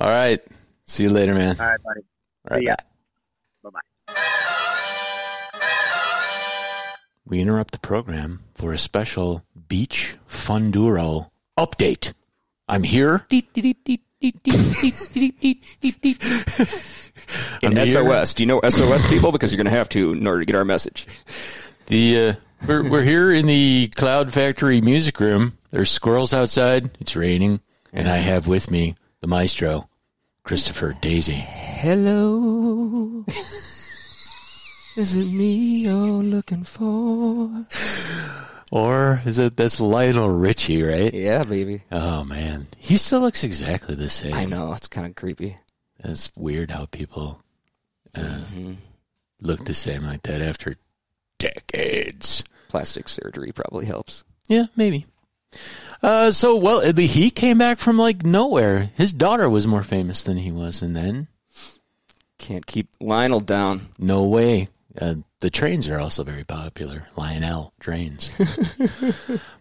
All right. See you later, man. All right, buddy. All right, See ya. Bye. Bye-bye. We interrupt the program for a special Beach Funduro update. I'm here. In I'm S O S. Here. Do you know S O S people? Because you're going to have to in order to get our message. The uh, we're, we're here in the Cloud Factory music room. There's squirrels outside. It's raining. And I have with me the maestro, Christopher Daisy. Hello. Is it me you're looking for? Or is it that's Lionel Richie, right? Yeah, baby. Oh, man. He still looks exactly the same. I know. It's kind of creepy. It's weird how people uh, mm-hmm. look the same like that after decades. Plastic surgery probably helps. Yeah, maybe. Uh, so, well, he came back from, like, nowhere. His daughter was more famous than he was, and then... Can't keep Lionel down. No way. Uh, the trains are also very popular. Lionel trains.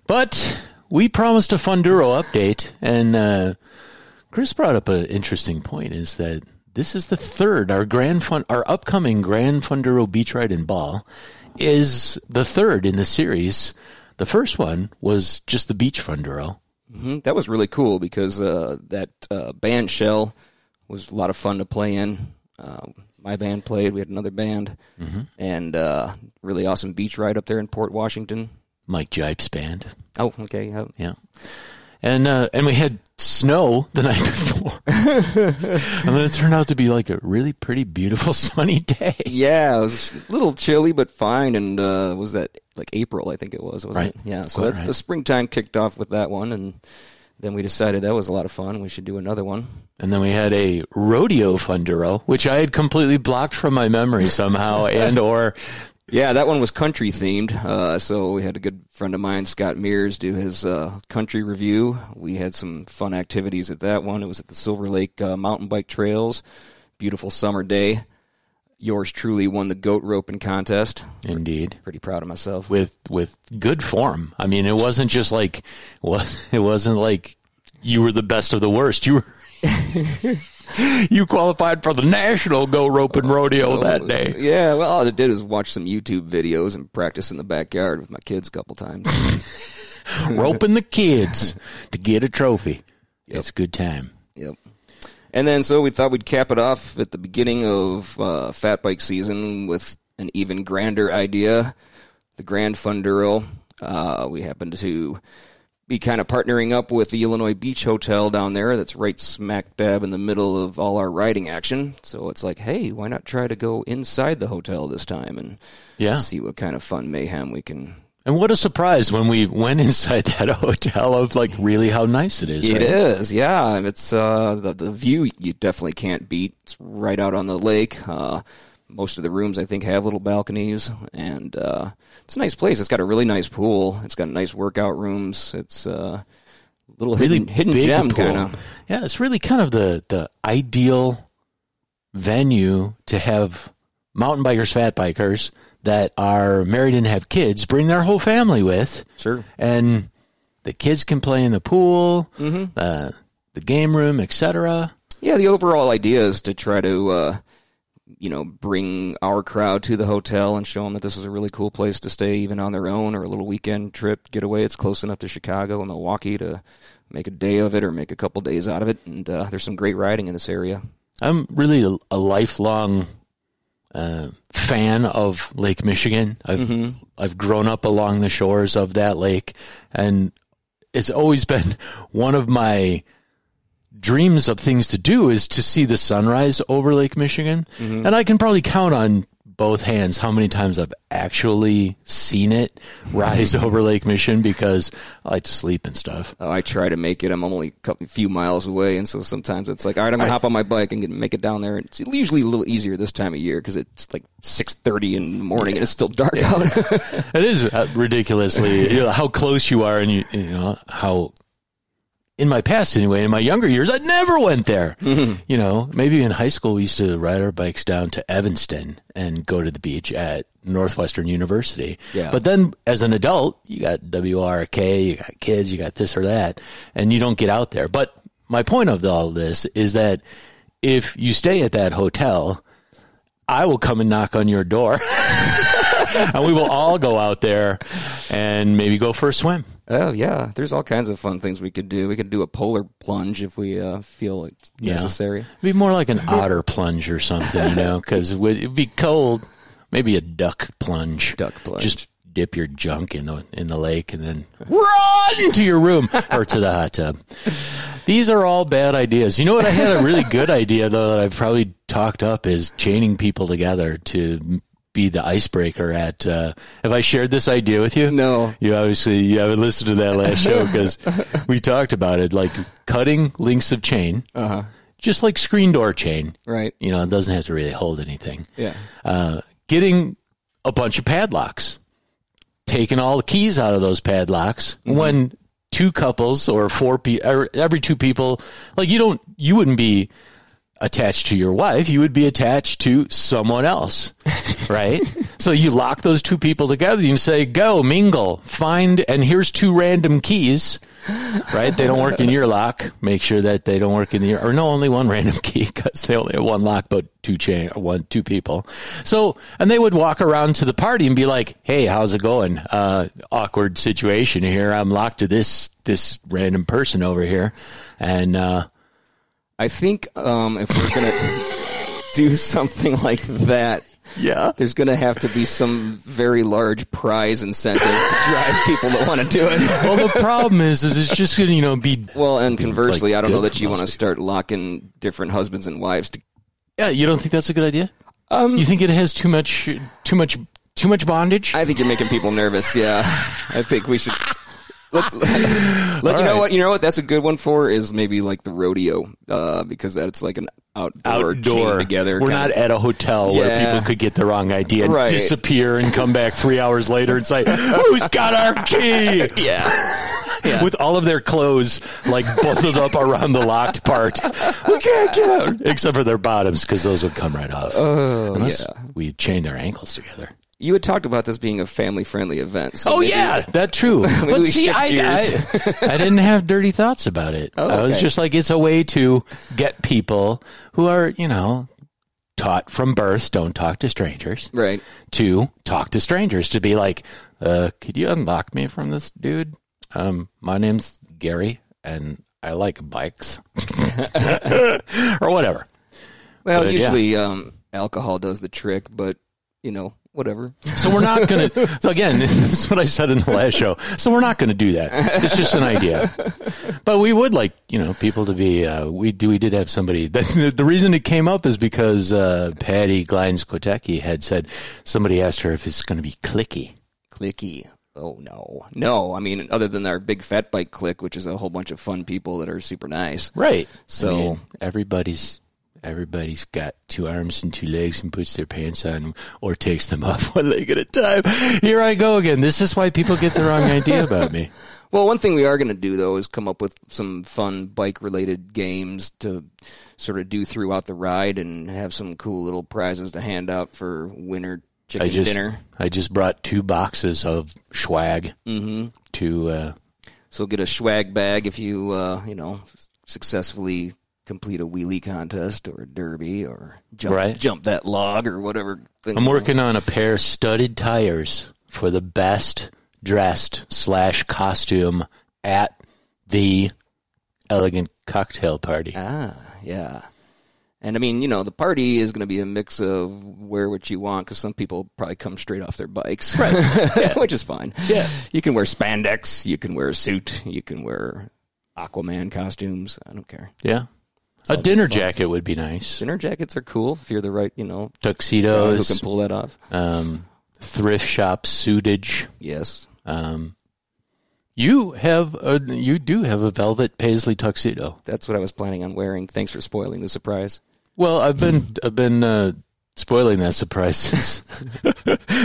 But we promised a Funduro update, and uh, Chris brought up an interesting point, is that this is the third, our grand fun, our upcoming Grand Funduro Beach Ride and Ball is the third in the series. The first one was just the Beach Funduro. Mm-hmm. That was really cool because uh, that uh, band shell was a lot of fun to play in. Uh, my band played. We had another band, mm-hmm. and uh, really awesome beach ride up there in Port Washington. Mike Jipe's band. Oh, okay, yeah, yeah. And uh, and we had snow the night before, and then it turned out to be like a really pretty, beautiful, sunny day. Yeah, it was a little chilly, but fine. And uh, was that like April? I think it was. Wasn't right. It? Yeah. So that's, right. The springtime kicked off with that one, and. Then we decided that was a lot of fun. We should do another one. And then we had a rodeo Funduro, which I had completely blocked from my memory somehow. and or, yeah, that one was country themed. Uh, so we had a good friend of mine, Scott Mears, do his uh, country review. We had some fun activities at that one. It was at the Silver Lake uh, Mountain Bike Trails. Beautiful summer day. Yours truly won the goat roping contest. Indeed. Pretty proud of myself. With with good form. I mean, it wasn't just like, it wasn't like you were the best of the worst. You were you qualified for the national goat roping rodeo oh, that day. Yeah, well, all I did was watch some YouTube videos and practice in the backyard with my kids a couple times. Roping the kids to get a trophy. Yep. It's a good time. Yep. And then so we thought we'd cap it off at the beginning of uh, fat bike season with an even grander idea, the Grand Funduro. Uh, we happen to be kind of partnering up with the Illinois Beach Hotel down there that's right smack dab in the middle of all our riding action. So it's like, hey, why not try to go inside the hotel this time and yeah. see what kind of fun mayhem we can... And what a surprise when we went inside that hotel of, like, really how nice it is. Right? It is, yeah. It's uh, the, the view you definitely can't beat. It's right out on the lake. Uh, most of the rooms, I think, have little balconies. And uh, it's a nice place. It's got a really nice pool. It's got nice workout rooms. It's a uh, little really hidden, hidden gem kind of. Yeah, it's really kind of the, the ideal venue to have mountain bikers, fat bikers, that are married and have kids, bring their whole family with. Sure. And the kids can play in the pool, mm-hmm. uh, the game room, et cetera. Yeah, the overall idea is to try to, uh, you know, bring our crowd to the hotel and show them that this is a really cool place to stay, even on their own or a little weekend trip, get away. It's close enough to Chicago and Milwaukee to make a day of it or make a couple days out of it. And uh, there's some great riding in this area. I'm really a, a lifelong... Uh, fan of Lake Michigan. I've mm-hmm. I've grown up along the shores of that lake, and it's always been one of my dreams of things to do is to see the sunrise over Lake Michigan. Mm-hmm. And I can probably count on both hands how many times I've actually seen it rise over Lake Michigan because I like to sleep and stuff. Oh, I try to make it. I'm only a few miles away, and so sometimes it's like, all right, I'm gonna I, hop on my bike and make it down there. It's usually a little easier this time of year because it's like six thirty in the morning yeah. and it's still dark yeah. out. It is ridiculously you know, how close you are, and you, you know how in my past anyway, in my younger years, I never went there. Mm-hmm. You know, maybe in high school, we used to ride our bikes down to Evanston and go to the beach at Northwestern University. Yeah. But then as an adult, you got W R K, you got kids, you got this or that, and you don't get out there. But my point of all this is that if you stay at that hotel, I will come and knock on your door. And we will all go out there and maybe go for a swim. Oh, yeah. There's all kinds of fun things we could do. We could do a polar plunge if we uh, feel it's necessary. Yeah. It'd be more like an otter plunge or something, you know, because it'd be cold. Maybe a duck plunge. Duck plunge. Just dip your junk in the in the lake and then run to your room or to the hot tub. These are all bad ideas. You know what? I had a really good idea, though, that I've probably talked up is chaining people together to be the icebreaker at, uh, have I shared this idea with you? No. You obviously, you haven't listened to that last show because we talked about it, like cutting links of chain, uh-huh. just like screen door chain. Right. You know, it doesn't have to really hold anything. Yeah. Uh, getting a bunch of padlocks, taking all the keys out of those padlocks mm-hmm. when two couples or four people, every two people, like you don't, you wouldn't be attached to your wife, you would be attached to someone else, right? So you lock those two people together. You say, go, mingle, find, and here's two random keys, right? They don't work in your lock. Make sure that they don't work in your, or no, only one random key because they only have one lock, but two chain, one, two people. So, and they would walk around to the party and be like, hey, how's it going? Uh, awkward situation here. I'm locked to this, this random person over here. And, uh, I think um, if we're going to do something like that, yeah, there's going to have to be some very large prize incentive to drive people that want to do it. Well, the problem is, is it's just going to, you know, be... Well, and conversely, like I don't know that you want to start locking different husbands and wives. To- yeah, you don't think that's a good idea? Um, you think it has too much, too much, too much bondage? I think you're making people nervous, yeah. I think we should... Let's, let, let, you know right. what? You know what? That's a good one for is maybe like the rodeo, uh, because that's like an outdoor, outdoor. chain together. We're not of. at a hotel yeah. where people could get the wrong idea and right. disappear and come back three hours later and say, "Who's got our key?" yeah. yeah, with all of their clothes like bundled up around the locked part. We can't get out except for their bottoms because those would come right off. Oh, unless yeah. we chain their ankles together. You had talked about this being a family-friendly event. So oh, maybe, yeah, that's true. But see, I, I, I didn't have dirty thoughts about it. Oh, okay. I was just like, it's a way to get people who are, you know, taught from birth, don't talk to strangers. Right. To talk to strangers, to be like, uh, could you unlock me from this dude? Um, my name's Gary, and I like bikes. Or whatever. Well, but usually yeah. um, alcohol does the trick, but, you know. Whatever. So we're not going to, so again, this is what I said in the last show. So we're not going to do that. It's just an idea. But we would like, you know, people to be, uh, we do, we did have somebody, the, the reason it came up is because uh, Patty Glines-Kotecki had said, somebody asked her if it's going to be clicky. Clicky. Oh, no. No, I mean, other than our big fat bike clique, which is a whole bunch of fun people that are super nice. Right. So I mean, everybody's. Everybody's got two arms and two legs and puts their pants on or takes them off one leg at a time. Here I go again. This is why people get the wrong idea about me. Well, one thing we are going to do, though, is come up with some fun bike-related games to sort of do throughout the ride and have some cool little prizes to hand out for winter chicken I just, dinner. I just brought two boxes of swag mm-hmm. to... Uh, so get a swag bag if you, uh, you know, successfully... complete a wheelie contest or a derby or jump, right. jump that log or whatever thing. I'm working on a pair of studded tires for the best dressed slash costume at the elegant cocktail party. Ah, yeah. And, I mean, you know, the party is going to be a mix of wear what you want because some people probably come straight off their bikes, right? Yeah. Which is fine. Yeah, you can wear spandex. You can wear a suit. You can wear Aquaman costumes. I don't care. Yeah. A dinner jacket would be nice. Dinner jackets are cool if you're the right, you know. Tuxedos. Who can pull that off. Um, thrift shop suitage. Yes. Um, you have a, you do have a velvet paisley tuxedo. That's what I was planning on wearing. Thanks for spoiling the surprise. Well, I've been I've been uh, spoiling that surprise since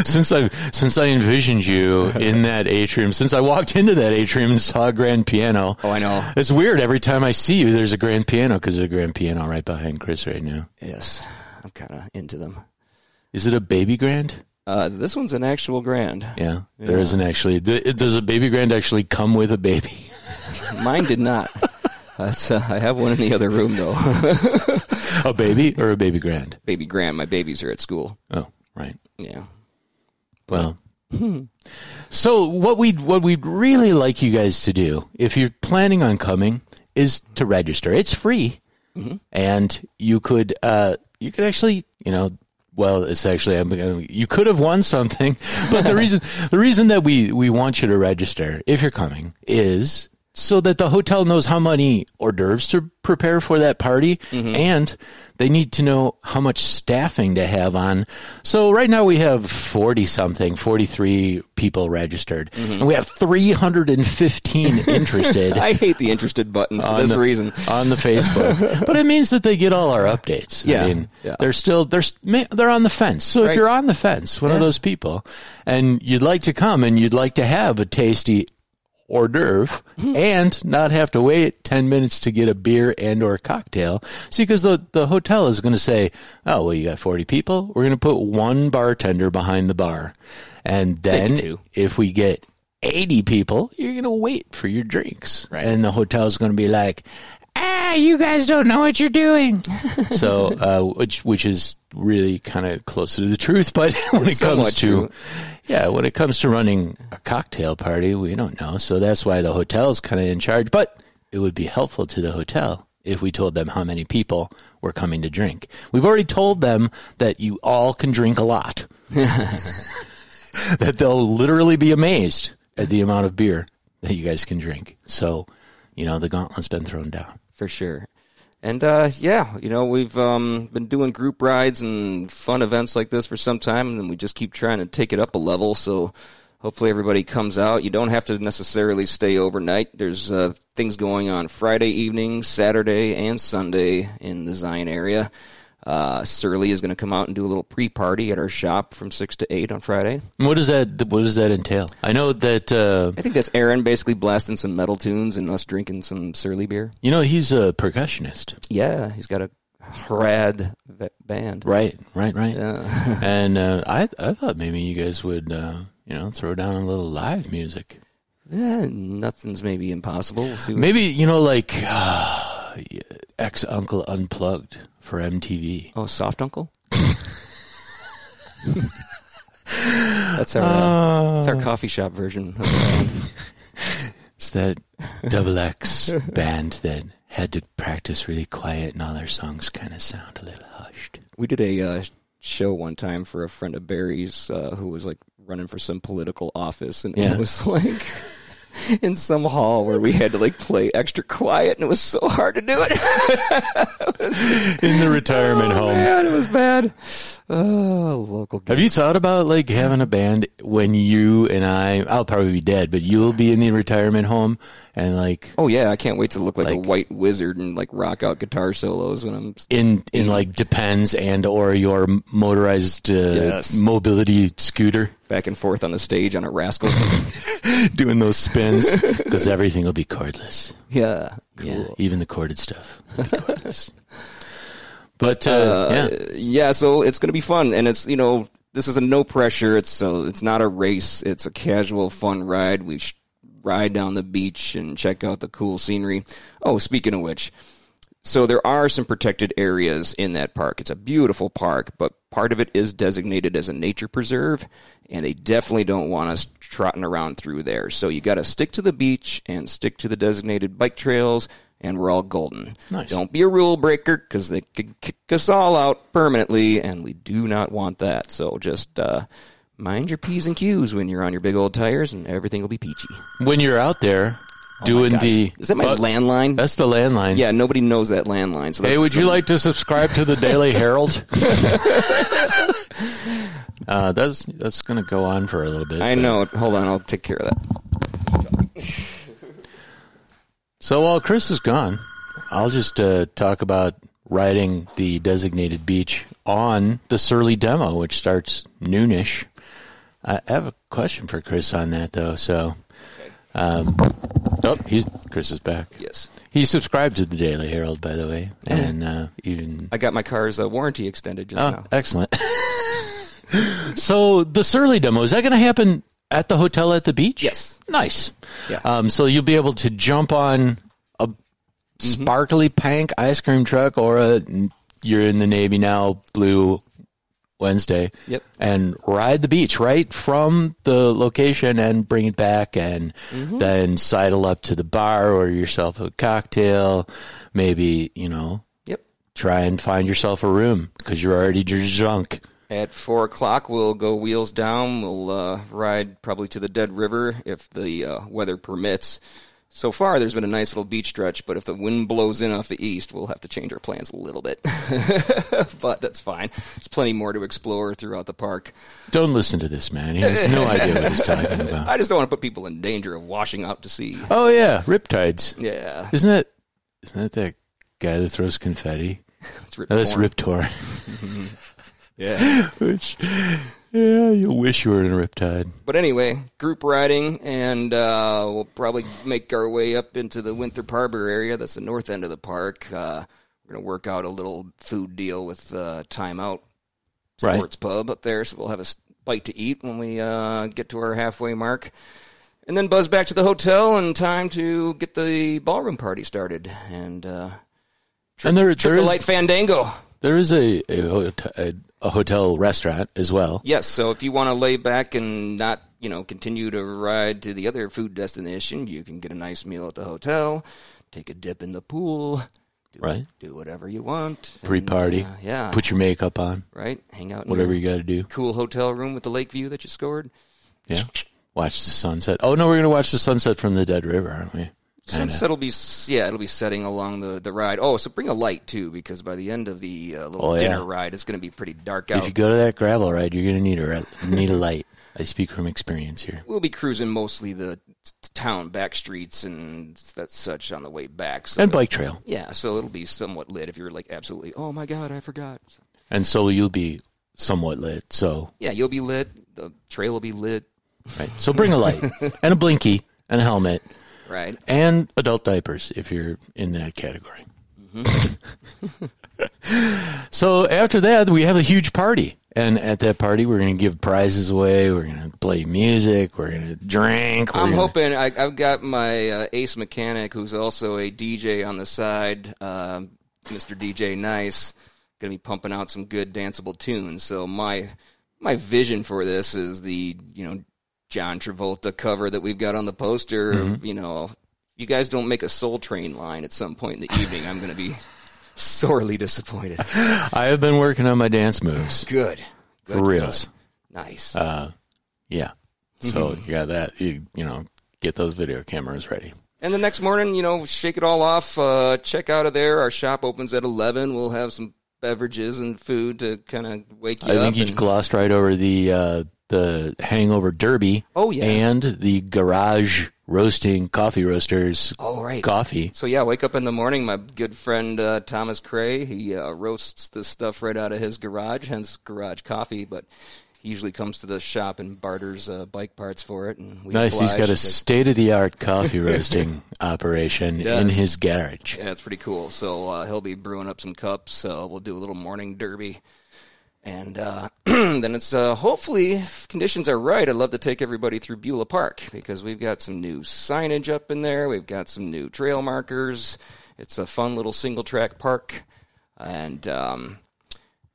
since I since I envisioned you in that atrium, since I walked into that atrium and saw a grand piano. Oh, I know. It's weird. Every time I see you, there's a grand piano because there's a grand piano right behind Chris right now. Yes. I'm kind of into them. Is it a baby grand? Uh, this one's an actual grand. Yeah, yeah. There isn't actually. Does a baby grand actually come with a baby? Mine did not. That's, uh, I have one in the other room, though. A baby or a baby grand? Baby grand. My babies are at school. Oh, right. Yeah. Well. So what we'd, what we'd really like you guys to do, if you're planning on coming, is to register. It's free. Mm-hmm. And you could uh, you could actually, you know, well, it's actually, I'm gonna, you could have won something. But the reason the reason that we, we want you to register, if you're coming, is so that the hotel knows how many hors d'oeuvres to prepare for that party, mm-hmm. and they need to know how much staffing to have on. So right now we have forty-something, forty-three people registered, mm-hmm. and we have three hundred fifteen interested. I hate the interested button for this the, reason. On the Facebook. But it means that they get all our updates. Yeah. I mean, yeah. They're still, they're, they're on the fence. So right. If you're on the fence, one yeah. of those people, and you'd like to come and you'd like to have a tasty hors d'oeuvre and not have to wait ten minutes to get a beer and or a cocktail. See, because the, the hotel is going to say, oh, well, you got forty people. We're going to put one bartender behind the bar. And then if we get eighty people, you're going to wait for your drinks. Right. And the hotel is going to be like, ah, you guys don't know what you're doing. so, uh, which, which is really kind of close to the truth, but when it's it comes to, true. yeah, when it comes to running a cocktail party, we don't know. So that's why the hotel's kind of in charge, but it would be helpful to the hotel if we told them how many people were coming to drink. We've already told them that you all can drink a lot, that they'll literally be amazed at the amount of beer that you guys can drink. So, you know, the gauntlet's been thrown down. For sure. And, uh, yeah, you know, we've um, been doing group rides and fun events like this for some time, and we just keep trying to take it up a level, so hopefully everybody comes out. You don't have to necessarily stay overnight. There's uh, things going on Friday evening, Saturday, and Sunday in the Zion area. Uh, Surly is going to come out and do a little pre-party at our shop from six to eight on Friday. What does that What does that entail? I know that... Uh, I think that's Aaron basically blasting some metal tunes and us drinking some Surly beer. You know, he's a percussionist. Yeah, he's got a rad band. Right, right, right. Yeah. and uh, I I thought maybe you guys would, uh, you know, throw down a little live music. Yeah, nothing's maybe impossible. We'll see what maybe, you know, like... Uh, Ex-Uncle Unplugged for M T V. Oh, Soft Uncle? That's our uh, that's our coffee shop version. It's that double X band that had to practice really quiet and all their songs kind of sound a little hushed. We did a uh, show one time for a friend of Barry's uh, who was like running for some political office, and yeah. it was like... in some hall where we had to like play extra quiet, and it was so hard to do it. In the retirement oh, home. Man, it was bad. Oh, local gigs. Have you thought about like having a band when you and I, I'll probably be dead, but you'll be in the retirement home and like. Oh yeah. I can't wait to look like, like a white wizard and like rock out guitar solos when I'm in, in like Depends and or your motorized uh, yes. mobility scooter. Back and forth on the stage on a rascal. Doing those spins because everything will be cordless. Yeah. Cool. Yeah. Even the corded stuff will be cordless. But, uh, uh, yeah. Yeah, so it's going to be fun. And it's, you know, this is a no pressure. It's uh, it's not a race. It's a casual, fun ride. We sh- ride down the beach and check out the cool scenery. Oh, speaking of which, so there are some protected areas in that park. It's a beautiful park, but part of it is designated as a nature preserve, and they definitely don't want us trotting around through there. So you got to stick to the beach and stick to the designated bike trails, and we're all golden. Nice. Don't be a rule breaker, because they could kick us all out permanently, and we do not want that. So just uh, mind your P's and Q's when you're on your big old tires, and everything will be peachy. When you're out there... Oh doing the is that my uh, landline? That's the landline. Yeah, nobody knows that landline. So hey, would some... you like to subscribe to the Daily Herald? uh, that's that's going to go on for a little bit. I but... know. Hold on, I'll take care of that. So while Chris is gone, I'll just uh, talk about riding the designated beach on the Surly demo, which starts noonish. I have a question for Chris on that, though. So, um, oh, he's Chris is back. Yes, he subscribed to the Daily Herald, by the way, and uh, even I got my car's uh, warranty extended just oh, now. Excellent. So the Surly demo, is that going to happen at the hotel at the beach? Yes. Nice. Yeah. Um, so you'll be able to jump on a mm-hmm. sparkly pink ice cream truck or a you're in the Navy now blue Wednesday. Yep. And ride the beach right from the location and bring it back and mm-hmm. then sidle up to the bar, order yourself a cocktail, maybe, you know, yep. try and find yourself a room because you're already drunk. At four o'clock, we'll go wheels down. We'll uh, ride probably to the Dead River if the uh, weather permits. So far, there's been a nice little beach stretch, but if the wind blows in off the east, we'll have to change our plans a little bit. But that's fine. There's plenty more to explore throughout the park. Don't listen to this man. He has no idea what he's talking about. I just don't want to put people in danger of washing out to sea. Oh, yeah. Riptides. Yeah. Isn't that, isn't that that guy that throws confetti? That's Rip Torn. Oh, that's Rip Torn. Yeah. Which, yeah, you'll wish you were in a riptide. But anyway, group riding, and uh, we'll probably make our way up into the Winthrop Harbor area. That's the north end of the park. Uh, we're going to work out a little food deal with uh, Time Out Sports right. Pub up there, so we'll have a bite to eat when we uh, get to our halfway mark. And then buzz back to the hotel in time to get the ballroom party started. And, uh, trip, and there, trip there the is... light fandango. There is a, a a hotel restaurant as well. Yes, so if you want to lay back and not, you know, continue to ride to the other food destination, you can get a nice meal at the hotel, take a dip in the pool, do, right? do whatever you want. Pre-party. Uh, yeah. Put your makeup on. Right. Hang out in whatever you got to do. Cool hotel room with the lake view that you scored. Yeah. Watch the sunset. Oh, no, we're going to watch the sunset from the Dead River, aren't we? Since it'll be, yeah, it'll be setting along the, the ride. Oh, so bring a light, too, because by the end of the uh, little oh, yeah. dinner ride, it's going to be pretty dark out. If you go to that gravel ride, you're going to need a need a light. I speak from experience here. We'll be cruising mostly the town back streets and that such on the way back. So and bike trail. Yeah, so it'll be somewhat lit if you're like, absolutely, oh, my God, I forgot. And so you'll be somewhat lit, so. Yeah, you'll be lit. The trail will be lit. Right. So bring a light and a blinky and a helmet. Right. And adult diapers, if you're in that category. Mm-hmm. So after that, we have a huge party. And at that party, we're going to give prizes away. We're going to play music. We're going to drink. We're I'm gonna... hoping I, I've got my uh, ace mechanic, who's also a D J on the side, uh, Mister D J Nice, going to be pumping out some good danceable tunes. So my my vision for this is the, you know, John Travolta cover that we've got on the poster. Mm-hmm. You know, you guys don't make a Soul Train line at some point in the evening, I'm going to be sorely disappointed. I have been working on my dance moves. Good. Good for reals. God. Nice. Uh, yeah. So mm-hmm. you got that. You, you know, get those video cameras ready. And the next morning, you know, shake it all off. Uh, check out of there. Our shop opens at eleven. We'll have some beverages and food to kind of wake you I up. I think you and- glossed right over the... Uh, the Hangover Derby oh, yeah. and the Garage Roasting Coffee Roasters oh, right. coffee. So, yeah, wake up in the morning. My good friend uh, Thomas Cray, he uh, roasts this stuff right out of his garage, hence garage coffee, but he usually comes to the shop and barters uh, bike parts for it. And we nice. He's got a state-of-the-art coffee roasting operation in his garage. Yeah, it's pretty cool. So uh, he'll be brewing up some cups. Uh, we'll do a little morning derby. And uh, then it's uh, hopefully, if conditions are right, I'd love to take everybody through Beulah Park because we've got some new signage up in there. We've got some new trail markers. It's a fun little single-track park. And um,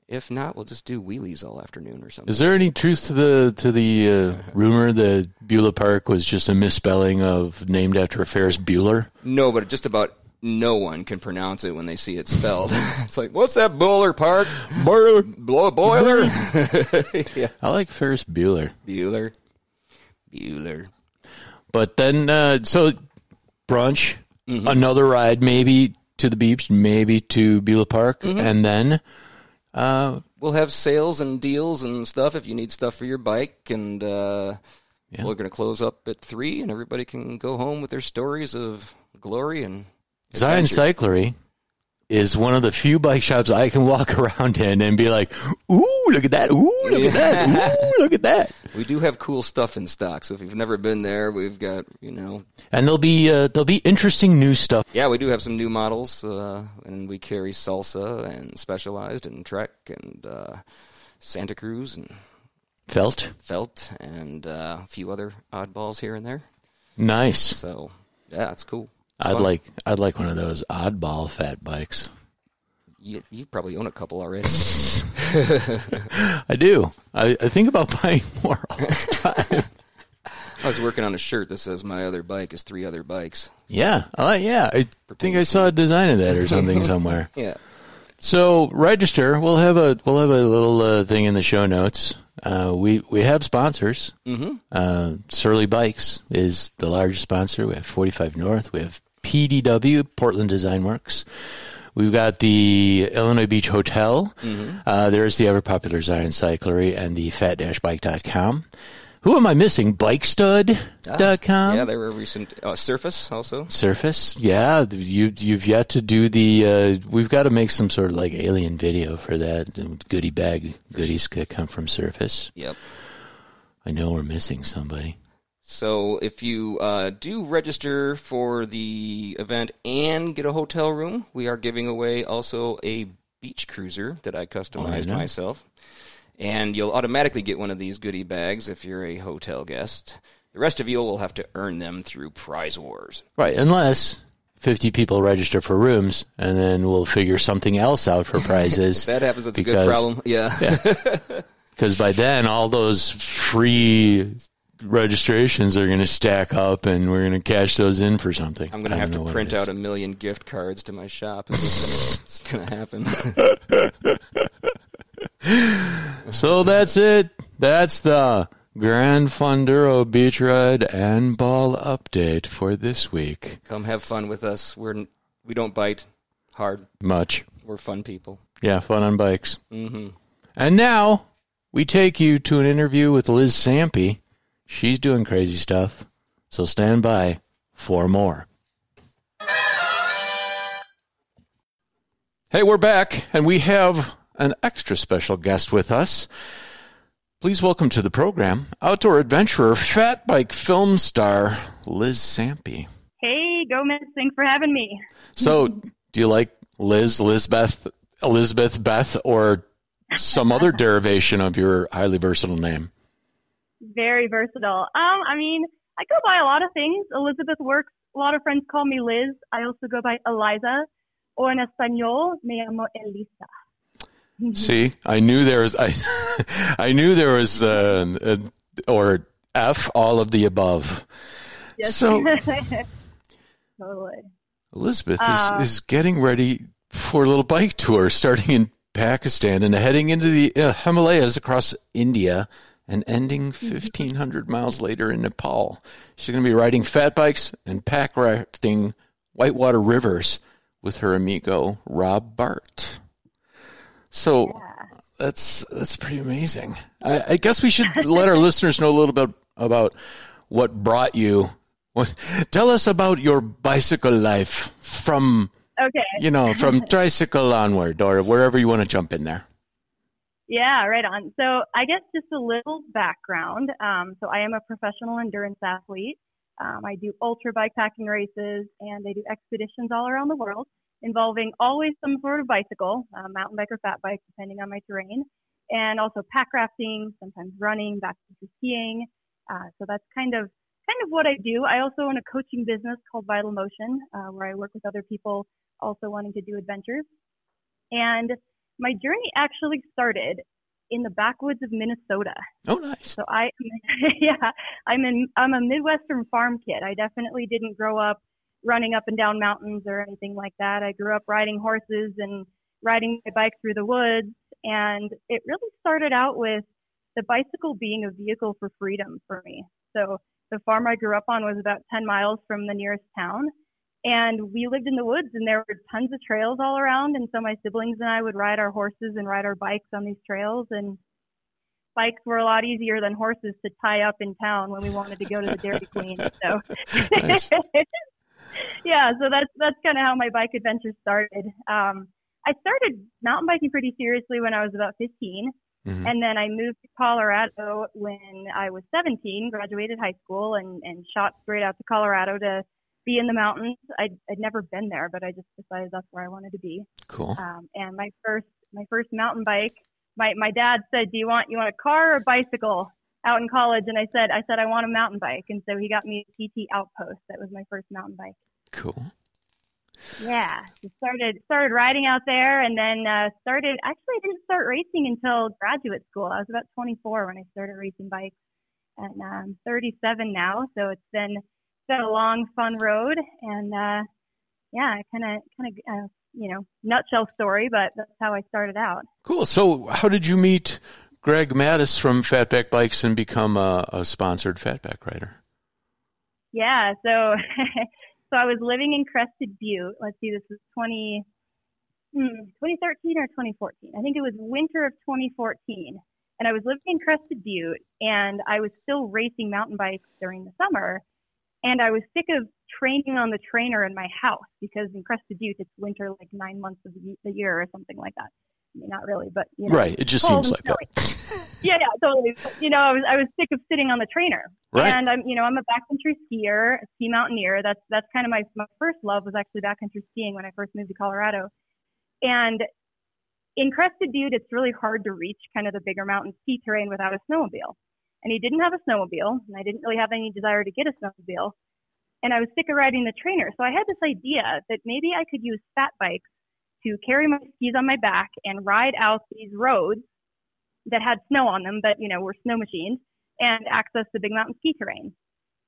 if not, we'll just do wheelies all afternoon or something. Is there any truth to the to the uh, rumor that Beulah Park was just a misspelling of named after Ferris Bueller? No, but just about no one can pronounce it when they see it spelled. It's like, what's that Beulah Park? Boiler. Blow boiler. Yeah. I like Ferris Bueller. Bueller. Bueller. But then, uh, so brunch, mm-hmm. another ride maybe to the beach, maybe to Beulah Park, mm-hmm. and then... Uh, we'll have sales and deals and stuff if you need stuff for your bike, and uh, yeah. we're going to close up at three, and everybody can go home with their stories of glory and... Zion Cyclery is one of the few bike shops I can walk around in and be like, ooh, look at that, ooh, look at that, ooh, look at that. We do have cool stuff in stock, so if you've never been there, we've got, you know. And there'll be uh, there'll be interesting new stuff. Yeah, we do have some new models, uh, and we carry Salsa and Specialized and Trek and uh, Santa Cruz and Felt. Felt and uh, a few other oddballs here and there. Nice. So, yeah, it's cool. I'd Fun. like I'd like one of those oddball fat bikes. You, you probably own a couple already. I do. I, I think about buying more all the time. I was working on a shirt that says "My other bike is three other bikes." Yeah, uh, yeah. I think I saw a design of that or something somewhere. Yeah. So register. We'll have a we'll have a little uh, thing in the show notes. Uh, we, we have sponsors. Mm-hmm. Uh, Surly Bikes is the largest sponsor. We have forty-five North. We have P D W, Portland Design Works. We've got the Illinois Beach Hotel. Mm-hmm. Uh, there's the ever popular Zion Cyclery and the fat dash bike dot com. Who am I missing? bike stud dot com? Ah, yeah, they were recent. Uh, Surface also. Surface, yeah. You, you've yet to do the, uh, we've got to make some sort of like alien video for that. Goodie bag goodies that come from Surface. Yep. I know we're missing somebody. So if you uh, do register for the event and get a hotel room, we are giving away also a beach cruiser that I customized oh, I myself. And you'll automatically get one of these goodie bags if you're a hotel guest. The rest of you will have to earn them through prize wars. Right, unless fifty people register for rooms, and then we'll figure something else out for prizes. If that happens, that's because, a good problem. Yeah. yeah. Because by then, all those free registrations are going to stack up, and we're going to cash those in for something. I'm going to have to print out a million gift cards to my shop. It's going to happen. So that's it. That's the Grand Fonduro Beach Ride and Ball update for this week. Come have fun with us. We're we don't bite hard much. We're fun people. Yeah, fun on bikes. Mm-hmm. And now we take you to an interview with Liz Sampey. She's doing crazy stuff. So stand by for more. Hey, we're back, and we have an extra special guest with us. Please welcome to the program, outdoor adventurer, fat bike film star, Liz Sampey. Hey, Gomez, thanks for having me. So, do you like Liz, Lizbeth, Elizabeth, Beth, or some other derivation of your highly versatile name? Very versatile. Um, I mean, I go by a lot of things. Elizabeth works. A lot of friends call me Liz. I also go by Eliza, or in Espanol, me llamo Elisa. See, I knew there was, I, I knew there was, uh, a, or F, all of the above. Yes. So, totally. Elizabeth uh, is, is getting ready for a little bike tour starting in Pakistan and heading into the uh, Himalayas across India and ending fifteen hundred miles later in Nepal. She's going to be riding fat bikes and pack rafting whitewater rivers with her amigo, Rob Bart. So yeah. that's that's pretty amazing. I, I guess we should let our listeners know a little bit about what brought you. What, tell us about your bicycle life from, okay. you know, from tricycle onward or wherever you want to jump in there. Yeah, right on. So I guess just a little background. Um, so I am a professional endurance athlete. Um, I do ultra bikepacking races, and I do expeditions all around the world, involving always some sort of bicycle, uh, mountain bike or fat bike, depending on my terrain, and also pack rafting, sometimes running, backcountry skiing. Uh, so that's kind of kind of what I do. I also own a coaching business called Vital Motion, uh, where I work with other people also wanting to do adventures. And my journey actually started in the backwoods of Minnesota. Oh, nice. So I, yeah, I'm in. I'm a Midwestern farm kid. I definitely didn't grow up running up and down mountains or anything like that. I grew up riding horses and riding my bike through the woods. And it really started out with the bicycle being a vehicle for freedom for me. So the farm I grew up on was about ten miles from the nearest town. And we lived in the woods, and there were tons of trails all around. And so my siblings and I would ride our horses and ride our bikes on these trails. And bikes were a lot easier than horses to tie up in town when we wanted to go to the Dairy Queen. So. yeah, so that's that's kind of how my bike adventure started. Um, I started mountain biking pretty seriously when I was about fifteen. Mm-hmm. And then I moved to Colorado when I was seventeen, graduated high school, and, and shot straight out to Colorado to be in the mountains. I'd, I'd never been there, but I just decided that's where I wanted to be. Cool. Um, and my first my first mountain bike, my, my dad said, "Do you want you want a car or a bicycle?" Out in college, and I said, I said I want a mountain bike, and so he got me a P T Outpost. That was my first mountain bike. Cool. Yeah, so started started riding out there, and then uh, started. Actually, I didn't start racing until graduate school. I was about twenty-four when I started racing bikes, and I'm thirty-seven now. So it's been it's been a long, fun road, and uh, yeah, kind of kind of uh, you know, nutshell story, but that's how I started out. Cool. So, how did you meet Greg Mattis from Fatback Bikes and become a, a sponsored Fatback rider? Yeah, so so I was living in Crested Butte. Let's see, this was twenty, hmm, twenty thirteen or twenty fourteen. I think it was winter of twenty fourteen. And I was living in Crested Butte, and I was still racing mountain bikes during the summer. And I was sick of training on the trainer in my house because in Crested Butte, it's winter like nine months of the year or something like that. Not really, but you know, right. It just seems like that. yeah, yeah, totally. But, you know, I was I was sick of sitting on the trainer, right. And I'm you know I'm a backcountry skier, a ski mountaineer. That's that's kind of my my first love was actually backcountry skiing when I first moved to Colorado. And in Crested Butte, it's really hard to reach kind of the bigger mountain ski terrain without a snowmobile. And he didn't have a snowmobile, and I didn't really have any desire to get a snowmobile. And I was sick of riding the trainer, so I had this idea that maybe I could use fat bikes to carry my skis on my back and ride out these roads that had snow on them, but, you know, were snow machines, and access the big mountain ski terrain.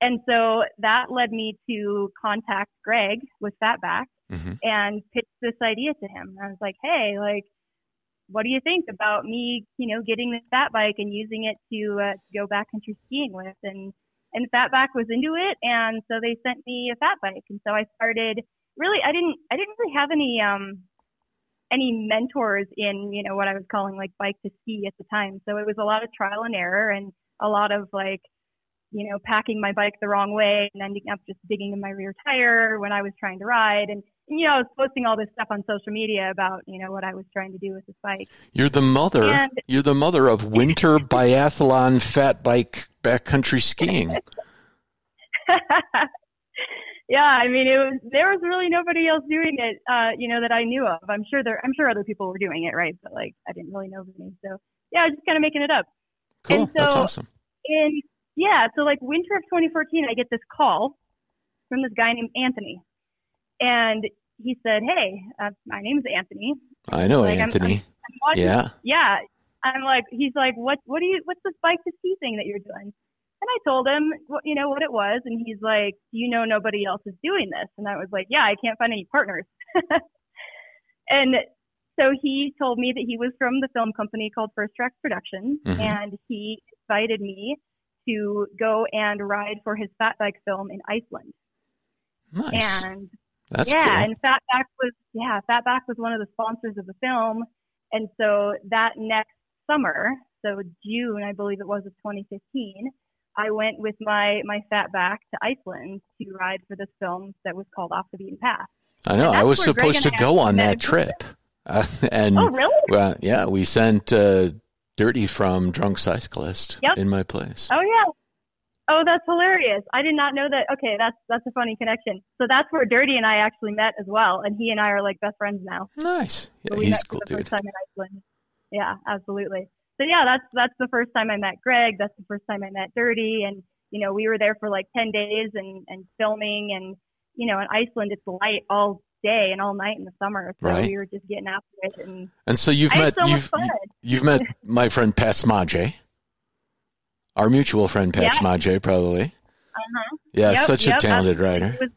And so that led me to contact Greg with Fatback mm-hmm. and pitch this idea to him. I was like, hey, like, what do you think about me, you know, getting this fat bike and using it to uh, go backcountry skiing with? And, and Fatback was into it, and so they sent me a fat bike. And so I started, really, I didn't, I didn't really have any... um any mentors in, you know, what I was calling like bike to ski at the time. So it was a lot of trial and error and a lot of like, you know, packing my bike the wrong way and ending up just digging in my rear tire when I was trying to ride. And, and you know, I was posting all this stuff on social media about, you know, what I was trying to do with this bike. You're the mother. And, you're the mother of winter biathlon fat bike backcountry skiing. Yeah, I mean, it was there was really nobody else doing it, uh, you know, that I knew of. I'm sure there, I'm sure other people were doing it, right? But like, I didn't really know any. So yeah, I was just kind of making it up. Cool, and so, that's awesome. And yeah, so like winter of twenty fourteen, I get this call from this guy named Anthony, and he said, "Hey, uh, my name's Anthony." I know like, Anthony. I'm, I'm, I'm watching, yeah, yeah. I'm like, he's like, "What? What do you? What's this bike to ski thing that you're doing?" And I told him, you know, what it was. And he's like, you know, nobody else is doing this. And I was like, yeah, I can't find any partners. And so he told me that he was from the film company called First Trek Productions. Mm-hmm. And he invited me to go and ride for his Fatback film in Iceland. Nice. And That's yeah, cool. And Fatback was, yeah, Fatback was one of the sponsors of the film. And so that next summer, so June, I believe it was, of twenty fifteen, I went with my, my Fatback to Iceland to ride for this film that was called Off the Beaten Path. I know. I was supposed to go on that trip. Uh, and, oh, really? Well, yeah, we sent uh, Dirty from Drunk Cyclist yep. in my place. Oh, yeah. Oh, that's hilarious. I did not know that. Okay, that's that's a funny connection. So that's where Dirty and I actually met as well, and he and I are like best friends now. Nice. Yeah, so we he's met cool, for the dude. First time in Iceland. Yeah, absolutely. So yeah, that's that's the first time I met Greg. That's the first time I met Dirty, and you know we were there for like ten days and, and filming, and you know in Iceland it's light all day and all night in the summer, so right. we were just getting after it. And, and so you've I met so you've, you've met my friend Pat Smadje, our mutual friend Pat yeah. Smadje, probably. Uh-huh. Yeah, yep, such yep, a talented rider. Was,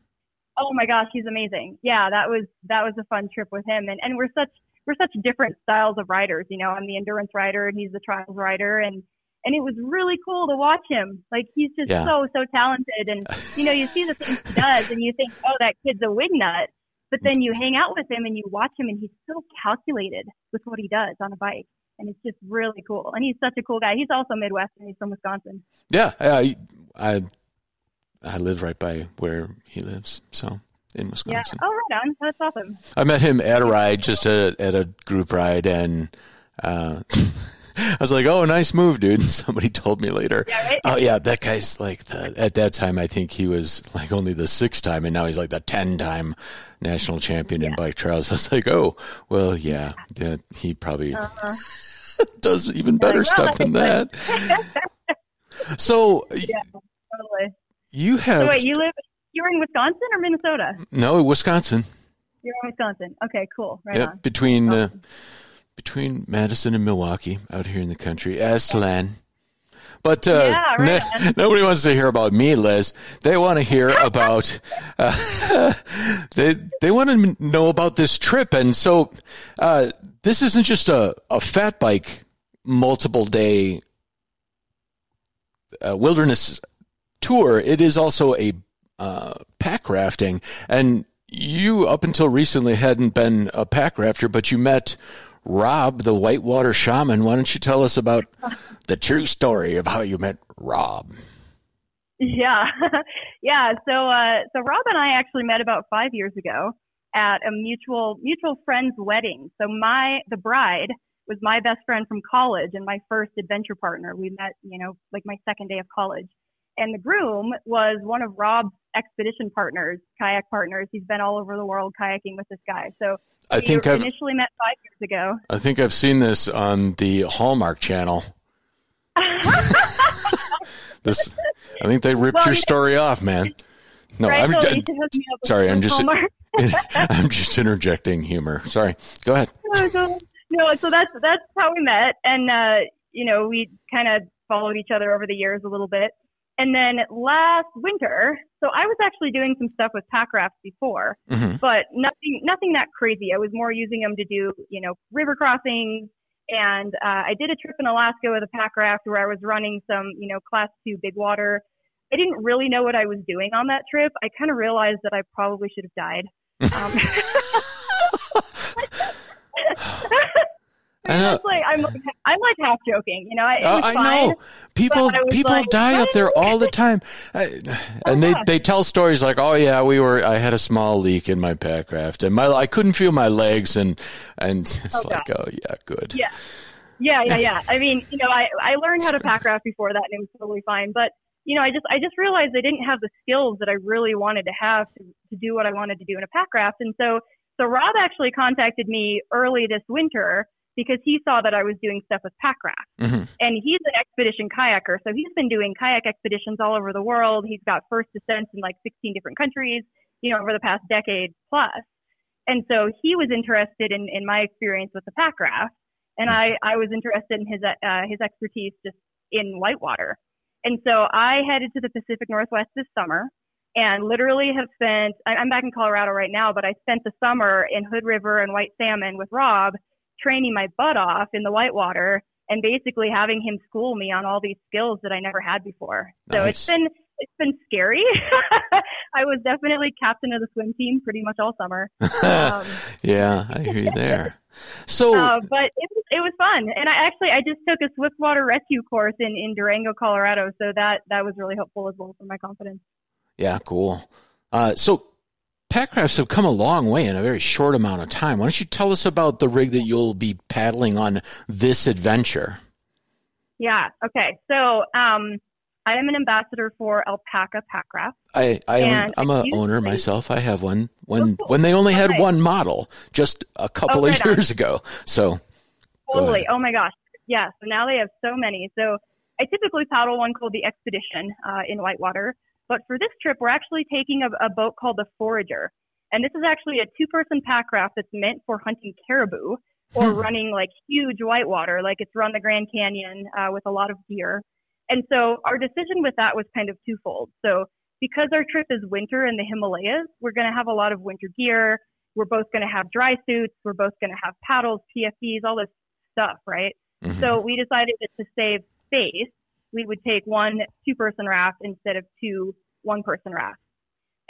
oh my gosh, he's amazing. Yeah, that was that was a fun trip with him, and and we're such. We're such different styles of riders, you know, I'm the endurance rider and he's the trials rider. And, and it was really cool to watch him. Like, he's just yeah. so, so talented. And, you know, you see the things he does and you think, oh, that kid's a wignut. But then you hang out with him and you watch him and he's so calculated with what he does on a bike. And it's just really cool. And he's such a cool guy. He's also Midwestern. He's from Wisconsin. Yeah. I, I, I live right by where he lives. So in Wisconsin. Yeah. Oh, right on. That's awesome. I met him at a ride, just a, at a group ride, and uh, I was like, oh, nice move, dude. And somebody told me later, yeah, right? Oh, yeah, that guy's like, the, at that time, I think he was like only the sixth time, and now he's like the ten-time national champion yeah. in bike trials. I was like, oh, well, yeah, yeah he probably uh-huh. does even better like, well, stuff than that. So, yeah, totally. You have. So wait, you live. You're in Wisconsin or Minnesota? No, Wisconsin. You're in Wisconsin. Okay, cool. Right yep, on. Between uh, between Madison and Milwaukee, out here in the country, Aslan. But uh, yeah, right no, nobody wants to hear about me, Liz. They want to hear about uh, they they want to know about this trip, and so uh, this isn't just a a fat bike multiple day uh, wilderness tour. It is also a uh, pack rafting, and you up until recently hadn't been a pack rafter, but you met Rob, the whitewater shaman. Why don't you tell us about the true story of how you met Rob? Yeah. yeah. So, uh, so Rob and I actually met about five years ago at a mutual, mutual friend's wedding. So my, the bride was my best friend from college and my first adventure partner. We met, you know, like my second day of college. And the groom was one of Rob's expedition partners, kayak partners. He's been all over the world kayaking with this guy. So I think I've initially met five years ago. I think I've seen this on the Hallmark Channel. this, I think they ripped well, your story off, man. No, right, I'm so I, sorry. I'm just, I'm just interjecting humor. Sorry. Go ahead. No, so that's, that's how we met. And, uh, you know, we kind of followed each other over the years a little bit. And then last winter, so I was actually doing some stuff with pack rafts before, mm-hmm. but nothing nothing that crazy. I was more using them to do, you know, river crossings. And uh, I did a trip in Alaska with a pack raft where I was running some, you know, class two big water. I didn't really know what I was doing on that trip. I kind of realized that I probably should have died. um, I know. Like, I'm, like, I'm like half joking, you know. It was uh, I fine, know people people like, die up there all the time, I, and oh, they, yeah. they tell stories like, "Oh yeah, we were. I had a small leak in my pack raft, and my I couldn't feel my legs, and and it's oh, like, God. oh yeah, good, yeah, yeah, yeah, yeah. I mean, you know, I, I learned how to pack raft before that, and it was totally fine. But you know, I just I just realized I didn't have the skills that I really wanted to have to, to do what I wanted to do in a pack raft, and so so Rob actually contacted me early this winter, because he saw that I was doing stuff with pack rafts. Mm-hmm. And he's an expedition kayaker. So he's been doing kayak expeditions all over the world. He's got first descents in like sixteen different countries, you know, over the past decade plus. And so he was interested in, in my experience with the pack raft. And I, I was interested in his, uh, his expertise just in whitewater. And so I headed to the Pacific Northwest this summer and literally have spent, I'm back in Colorado right now, but I spent the summer in Hood River and White Salmon with Rob, training my butt off in the whitewater and basically having him school me on all these skills that I never had before. So nice. it's been, it's been scary. I was definitely captain of the swim team pretty much all summer. Um, yeah, I hear you there. So, uh, but it was, it was fun. And I actually, I just took a swift water rescue course in, in Durango, Colorado. So that, that was really helpful as well for my confidence. Yeah. Cool. Uh, so, pack rafts have come a long way in a very short amount of time. Why don't you tell us about the rig that you'll be paddling on this adventure? Yeah. Okay. So um, I am an ambassador for Alpaca Packraft. I, I own, I'm an owner see- myself. I have one when, oh, when they only had okay. one model just a couple oh, right of years on. ago. So totally. Oh my gosh. Yeah. So now they have so many. So I typically paddle one called the Expedition uh, in whitewater. But for this trip, we're actually taking a, a boat called the Forager. And this is actually a two-person pack raft that's meant for hunting caribou or running like huge whitewater, like it's run the Grand Canyon uh, with a lot of gear. And so our decision with that was kind of twofold. So because our trip is winter in the Himalayas, we're going to have a lot of winter gear. We're both going to have dry suits. We're both going to have paddles, P F Ds, all this stuff, right? Mm-hmm. So we decided that to save space, we would take one two-person raft instead of two one-person rafts.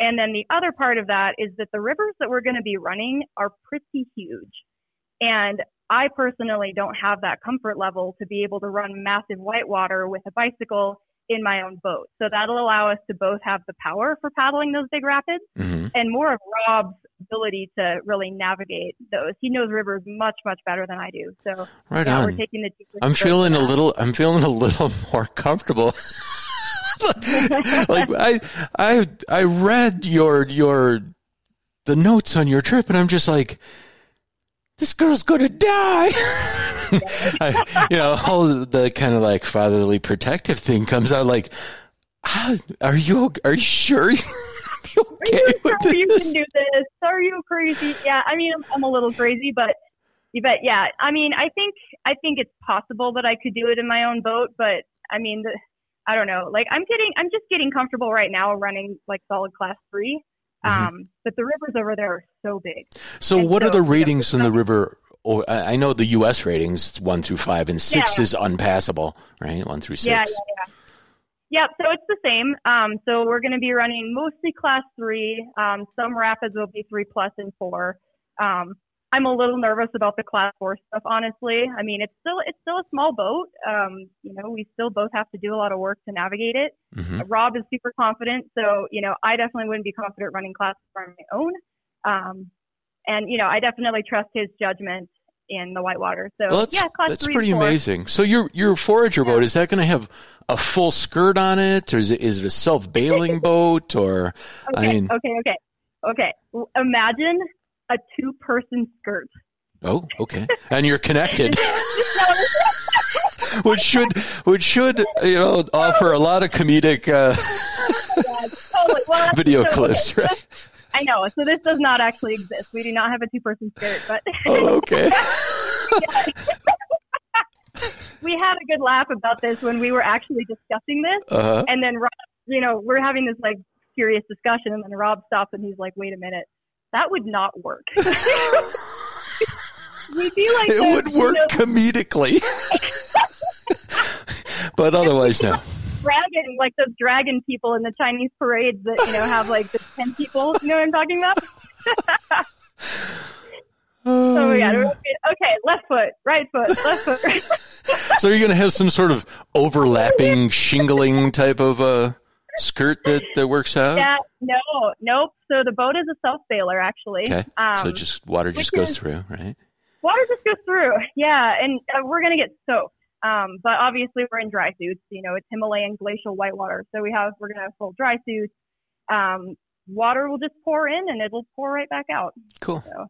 And then the other part of that is that the rivers that we're going to be running are pretty huge. And I personally don't have that comfort level to be able to run massive whitewater with a bicycle in my own boat. So that'll allow us to both have the power for paddling those big rapids mm-hmm. and more of Rob's ability to really navigate those. He knows rivers much, much better than I do. So right yeah, on. We're taking the I'm feeling a little, I'm feeling a little more comfortable. Like I, I, I read your, your, the notes on your trip and I'm just like, this girl's going to die. I, you know, all the kind of like fatherly protective thing comes out like, ah, are you, are you sure you okay with this? You can do this. Are you crazy? Yeah. I mean, I'm, I'm a little crazy, but you bet. Yeah. I mean, I think, I think it's possible that I could do it in my own boat, but I mean, the, I don't know. Like I'm getting, I'm just getting comfortable right now running like solid class three. Mm-hmm. Um, but the rivers over there are so big. So and what so, are the ratings you know, in the river? Or I know the U S ratings, one through five, and six yeah. is unpassable, right? One through six. Yeah, yeah, yeah. Yep, so it's the same. Um, so we're going to be running mostly class three. Um, some rapids will be three plus and four. Um, I'm a little nervous about the class four stuff, honestly. I mean, it's still it's still a small boat. Um, you know, we still both have to do a lot of work to navigate it. Mm-hmm. Uh, Rob is super confident, so you know, I definitely wouldn't be confident running class four on my own. Um, and you know, I definitely trust his judgment in the whitewater. So well, that's, yeah, class that's three pretty four. Amazing. So your your forager yeah. boat, is that going to have a full skirt on it, or is it is it a self bailing boat? Or okay, I mean, okay, okay, okay. Imagine a two-person skirt. Oh, okay. And you're connected. Which should, which should, you know, offer a lot of comedic uh, oh, well, video so clips, okay. right? I know. So this does not actually exist. We do not have a two-person skirt, but oh, okay. We had a good laugh about this when we were actually discussing this, uh-huh. and then Rob, you know, we're having this like serious discussion, and then Rob stops and he's like, "Wait a minute. That would not work." We'd be like it those, would work you know, comedically, but otherwise no. Dragon, like those dragon people in the Chinese parades that you know have like the ten people. You know what I'm talking about? um, oh yeah. Okay, left foot, right foot, left foot. Right foot. So you're gonna have some sort of overlapping shingling type of uh skirt that, that works out? Yeah, no, nope. So the boat is a self-bailer, actually. Okay, um, so just water just goes is, through, right? Water just goes through, yeah, and uh, we're going to get soaked. Um, but obviously we're in dry suits. You know, it's Himalayan glacial whitewater. So we have, we're going to have full dry suits. Um, water will just pour in, and it'll pour right back out. Cool. So,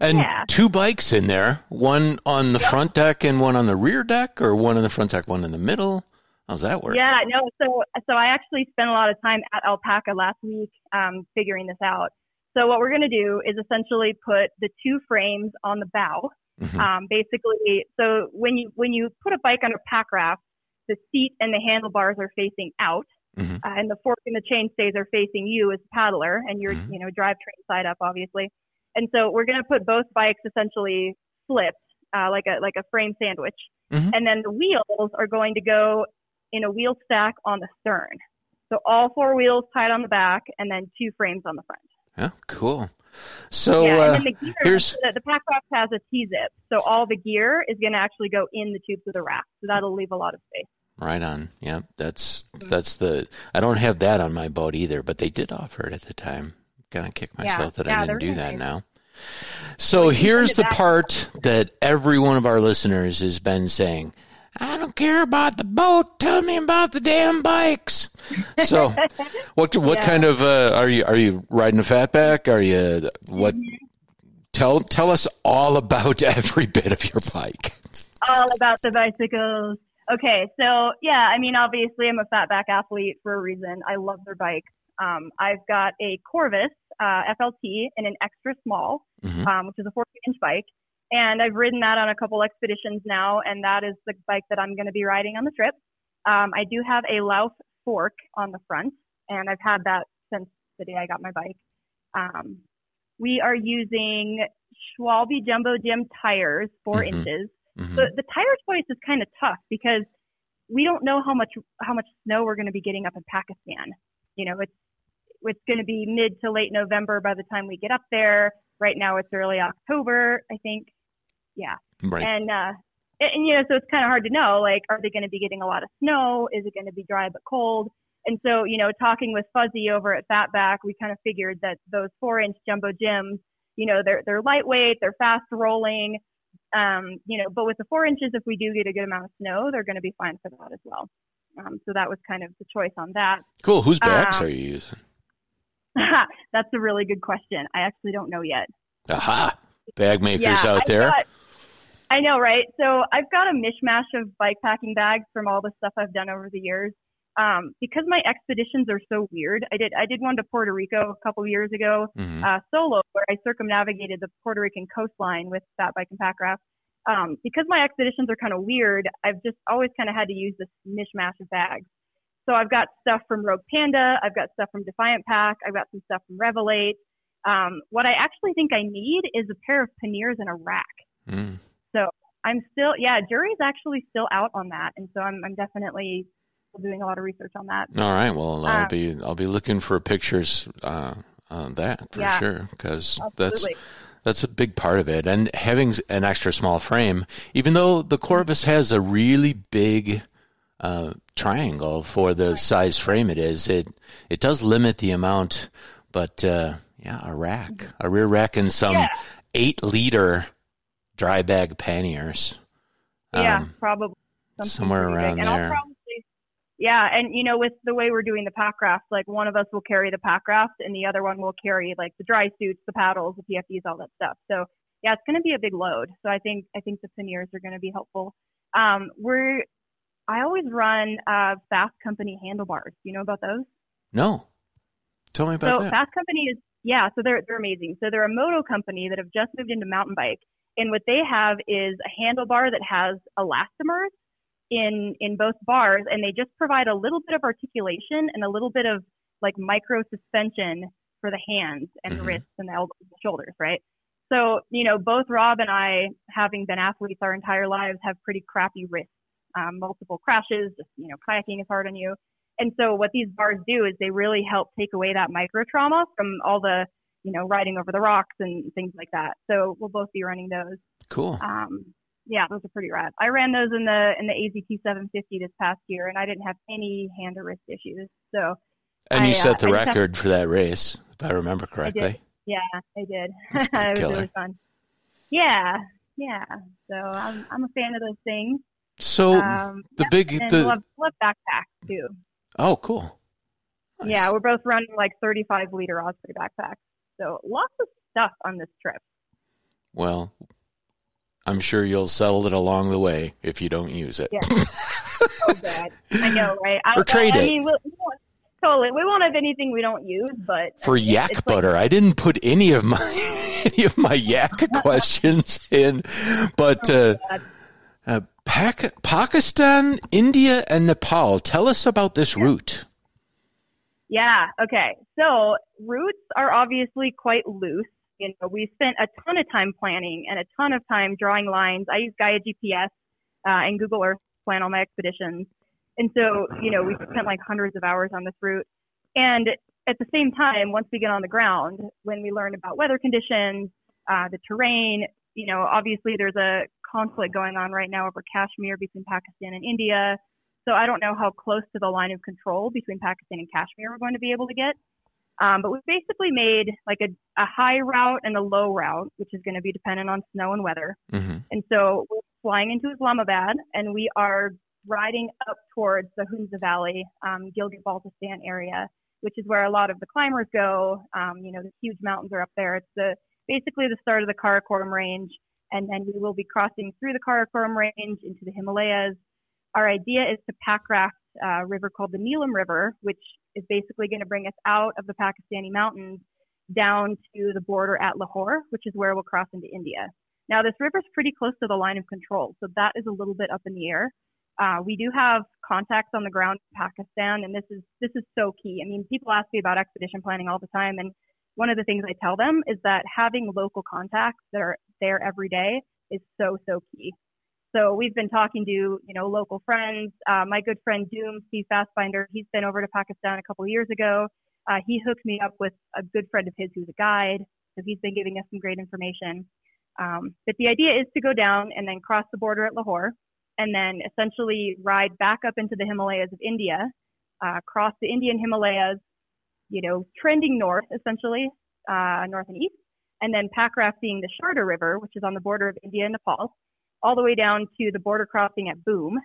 and yeah. two bikes in there, one on the yep. front deck and one on the rear deck, or one on the front deck, one in the middle? How's that work? Yeah, no. So, so I actually spent a lot of time at Alpaca last week um, figuring this out. So what we're going to do is essentially put the two frames on the bow. Mm-hmm. Um, basically, so when you when you put a bike on a pack raft, the seat and the handlebars are facing out, mm-hmm. uh, and the fork and the chainstays are facing you as a paddler, and you're mm-hmm. you know drivetrain side up, obviously. And so we're going to put both bikes essentially flipped, uh, like a like a frame sandwich, mm-hmm. and then the wheels are going to go in a wheel stack on the stern. So all four wheels tied on the back and then two frames on the front. Oh, cool. So yeah, uh, and then the gear, here's... The, the pack raft has a T-zip. So all the gear is going to actually go in the tubes of the raft. So that'll leave a lot of space. Right on. Yeah, that's mm-hmm. that's the... I don't have that on my boat either, but they did offer it at the time. Kind of kick myself yeah, that yeah, I didn't do that nice. Now. So well, here's the that. part that every one of our listeners has been saying, I don't care about the boat. Tell me about the damn bikes. So, what what yeah. kind of uh, are you are you riding a fatback? Are you what? Tell tell us all about every bit of your bike. All about the bicycles. Okay, so yeah, I mean, obviously, I'm a fatback athlete for a reason. I love their bikes. Um, I've got a Corvus uh, F L T in an extra small, mm-hmm. um, which is a fourteen inch bike. And I've ridden that on a couple expeditions now, and that is the bike that I'm going to be riding on the trip. Um, I do have a Lauf fork on the front, and I've had that since the day I got my bike. Um, we are using Schwalbe Jumbo Gym tires, four mm-hmm. inches. Mm-hmm. So the tire choice is kind of tough because we don't know how much how much snow we're going to be getting up in Pakistan. You know, it's it's going to be mid to late November by the time we get up there. Right now, it's early October, I think. Yeah. Right. And, uh, and, and you know, so it's kind of hard to know, like, are they going to be getting a lot of snow? Is it going to be dry but cold? And so, you know, talking with Fuzzy over at Fatback, we kind of figured that those four inch jumbo gyms, you know, they're, they're lightweight, they're fast rolling, um, you know, but with the four inches, if we do get a good amount of snow, they're going to be fine for that as well. Um, so that was kind of the choice on that. Cool. Whose backs um, are you using? That's a really good question. I actually don't know yet. Aha. Bag makers yeah, out I've there. Got, I know, right? So I've got a mishmash of bike packing bags from all the stuff I've done over the years. Um, because my expeditions are so weird, I did I did one to Puerto Rico a couple of years ago, mm-hmm. uh, solo, where I circumnavigated the Puerto Rican coastline with Fatbike and Packraft. Um, because my expeditions are kind of weird, I've just always kind of had to use this mishmash of bags. So I've got stuff from Rogue Panda, I've got stuff from Defiant Pack, I've got some stuff from Revelate. Um, what I actually think I need is a pair of panniers and a rack. Mm. So I'm still, yeah, jury's actually still out on that, and so I'm, I'm definitely doing a lot of research on that. All right, well, I'll um, be I'll be looking for pictures uh, on that for yeah, sure, because that's that's a big part of it. And having an extra small frame, even though the Corvus has a really big uh, triangle for the size frame it is, it it does limit the amount. But uh, yeah, a rack, a rear rack, and some yeah. eight liter dry bag panniers. Um, yeah, probably Something somewhere around big. there. Yeah, and, you know, with the way we're doing the packraft, like, one of us will carry the packraft and the other one will carry, like, the dry suits, the paddles, the P F Ds, all that stuff. So, yeah, it's going to be a big load. So I think I think the panniers are going to be helpful. Um, we're I always run uh, Fast Company handlebars. Do you know about those? No. Tell me about so that. So Fast Company is, yeah, so they're they're amazing. So they're a moto company that have just moved into mountain bike. And what they have is a handlebar that has elastomers in in both bars, and they just provide a little bit of articulation and a little bit of, like, micro suspension for the hands and mm-hmm. the wrists and the elbows and shoulders, right? So, you know, both Rob and I, having been athletes our entire lives, have pretty crappy wrists, um, multiple crashes, just, you know, kayaking is hard on you. And so what these bars do is they really help take away that micro trauma from all the, you know, riding over the rocks and things like that. So we'll both be running those. Cool. Um, Yeah, those are pretty rad. I ran those in the in the A Z T seven fifty this past year, and I didn't have any hand or wrist issues. So, and you I, set the uh, record for that race, if I remember correctly. I did. Yeah, I did. It was really fun. Yeah, yeah. So I'm I'm a fan of those things. So um, the yeah, big and the love, love backpacks too. Oh, cool. Nice. Yeah, we're both running like thirty-five liter Osprey backpacks. So lots of stuff on this trip. Well, I'm sure you'll settle it along the way if you don't use it. Yeah. Oh, God. I know, right? I, or trade I, I it. Mean, we, we won't, totally. We won't have anything we don't use, but... For I mean, yak butter. Like, I didn't put any of my any of my yak questions in, but oh, uh, uh, Pac- Pakistan, India, and Nepal. Tell us about this yeah. route. Yeah, okay. So routes are obviously quite loose. You know, we spent a ton of time planning and a ton of time drawing lines. I use Gaia G P S uh, and Google Earth to plan all my expeditions. And so, you know, we spent like hundreds of hours on this route. And at the same time, once we get on the ground, when we learn about weather conditions, uh, the terrain, you know, obviously there's a conflict going on right now over Kashmir between Pakistan and India. So I don't know how close to the line of control between Pakistan and Kashmir we're going to be able to get. Um, but we basically made like a, a high route and a low route, which is going to be dependent on snow and weather. Mm-hmm. And so we're flying into Islamabad, and we are riding up towards the Hunza Valley, um, Gilgit-Baltistan area, which is where a lot of the climbers go. Um, you know, the huge mountains are up there. It's the basically the start of the Karakoram range, and then we will be crossing through the Karakoram range into the Himalayas. Our idea is to pack raft a uh, river called the Neelam River, which is basically going to bring us out of the Pakistani mountains down to the border at Lahore, which is where we'll cross into India. Now, this river is pretty close to the line of control, so that is a little bit up in the air. Uh, we do have contacts on the ground in Pakistan, and this is this is so key. I mean, people ask me about expedition planning all the time, and one of the things I tell them is that having local contacts that are there every day is so, so key. So we've been talking to, you know, local friends. Uh, my good friend Doom, Steve Fassbinder, he's been over to Pakistan a couple years ago. Uh, he hooked me up with a good friend of his who's a guide. So he's been giving us some great information. Um, but the idea is to go down and then cross the border at Lahore and then essentially ride back up into the Himalayas of India, uh, cross the Indian Himalayas, you know, trending north, essentially, uh, north and east, and then Packraft being the Sharda River, which is on the border of India and Nepal, all the way down to the border crossing at Boom,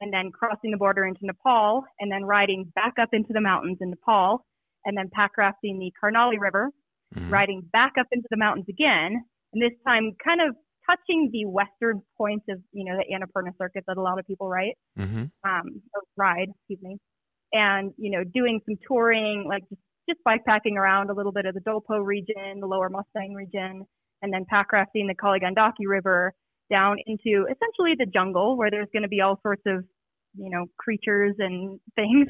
and then crossing the border into Nepal, and then riding back up into the mountains in Nepal, and then packrafting the Karnali River, mm-hmm. riding back up into the mountains again, and this time kind of touching the western points of, you know, the Annapurna circuit that a lot of people write, mm-hmm. um, or ride, excuse me, and, you know, doing some touring, like just, just bikepacking around a little bit of the Dolpo region, the lower Mustang region, and then packrafting the Kali Gandaki River, down into essentially the jungle where there's going to be all sorts of, you know, creatures and things.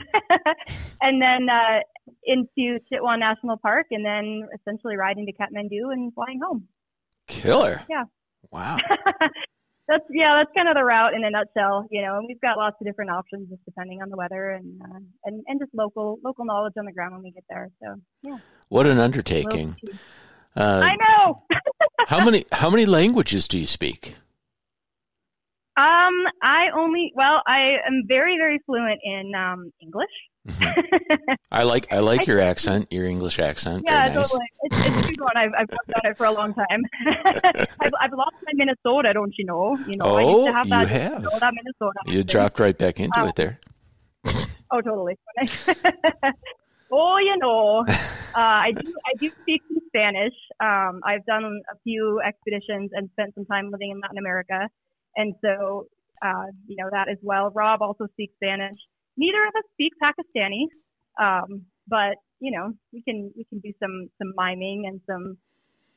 And then uh, into Chitwan National Park and then essentially riding to Kathmandu and flying home. Killer. Yeah. Wow. that's Yeah, that's kind of the route in a nutshell, you know, and we've got lots of different options just depending on the weather and uh, and, and just local local knowledge on the ground when we get there. So, yeah. What an undertaking. Uh, I know. how many How many languages do you speak? Um, I only, well, I am very, very fluent in, um, English. Mm-hmm. I like, I like I, your accent, your English accent. Yeah, nice. Totally. It's, it's a good one. I've, I've worked on it for a long time. I've, I've lost my Minnesota, don't you know? You know, oh, I used to have that, you have. Minnesota, Minnesota. You dropped right back into um, it there. Oh, totally. Oh, you know, uh, I do, I do speak some Spanish. Um, I've done a few expeditions and spent some time living in Latin America. And so, uh, you know, that as well. Rob also speaks Spanish. Neither of us speak Pakistani, um, but, you know, we can we can do some, some miming and some,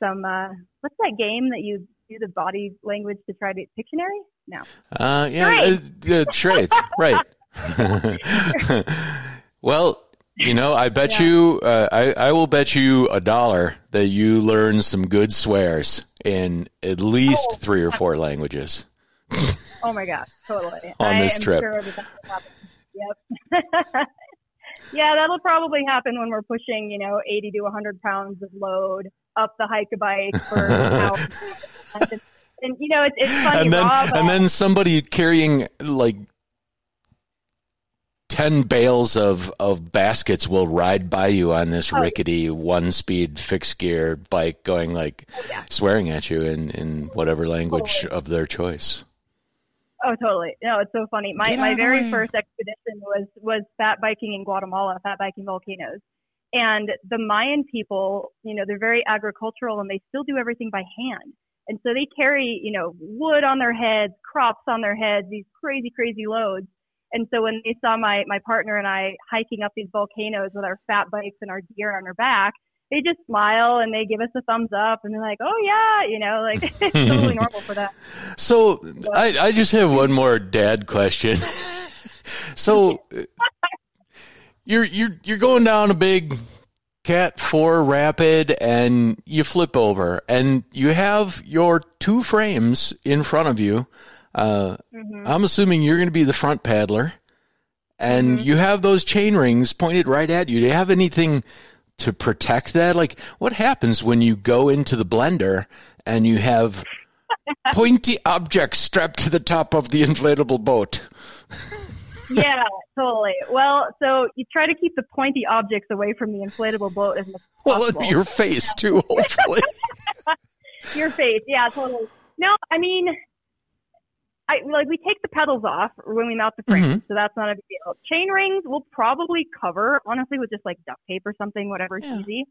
some uh, what's that game that you do the body language to try to, Pictionary? No. Uh, yeah, uh, uh, traits, right. Well, you know, I bet yeah. you, uh, I, I will bet you a dollar that you learn some good swears in at least oh. three or four languages. Oh my gosh, totally. On this I am trip. Sure that that yep. Yeah, that'll probably happen when we're pushing, you know, eighty to one hundred pounds of load up the hike a bike for hours. And, just, and, you know, it, it's funny. And then, Rob, and then somebody carrying like ten bales of, of baskets will ride by you on this oh, rickety one speed fixed gear bike going like oh, yeah. swearing at you in, in whatever language totally. Of their choice. Oh, totally. No, it's so funny. My my very first expedition was, was fat biking in Guatemala, fat biking volcanoes. And the Mayan people, you know, they're very agricultural and they still do everything by hand. And so they carry, you know, wood on their heads, crops on their heads, these crazy, crazy loads. And so when they saw my, my partner and I hiking up these volcanoes with our fat bikes and our gear on our back, they just smile and they give us a thumbs up and they're like, oh yeah, you know, like it's totally normal for that. So, so. I, I just have one more dad question. So you're, you're, you're going down a big Cat four rapid and you flip over and you have your two frames in front of you. Uh, mm-hmm. I'm assuming you're going to be the front paddler and mm-hmm. you have those chain rings pointed right at you. Do you have anything to protect that? Like what happens when you go into the blender and you have pointy objects strapped to the top of the inflatable boat? Yeah, totally. Well, so you try to keep the pointy objects away from the inflatable boat as much as well, possible. Well, your face yeah. too, hopefully. Your face. Yeah, totally. No, I mean, I, like we take the pedals off when we mount the frame, mm-hmm. so that's not a big deal. Chain rings we'll probably cover, honestly, with just like duct tape or something, whatever's yeah. easy.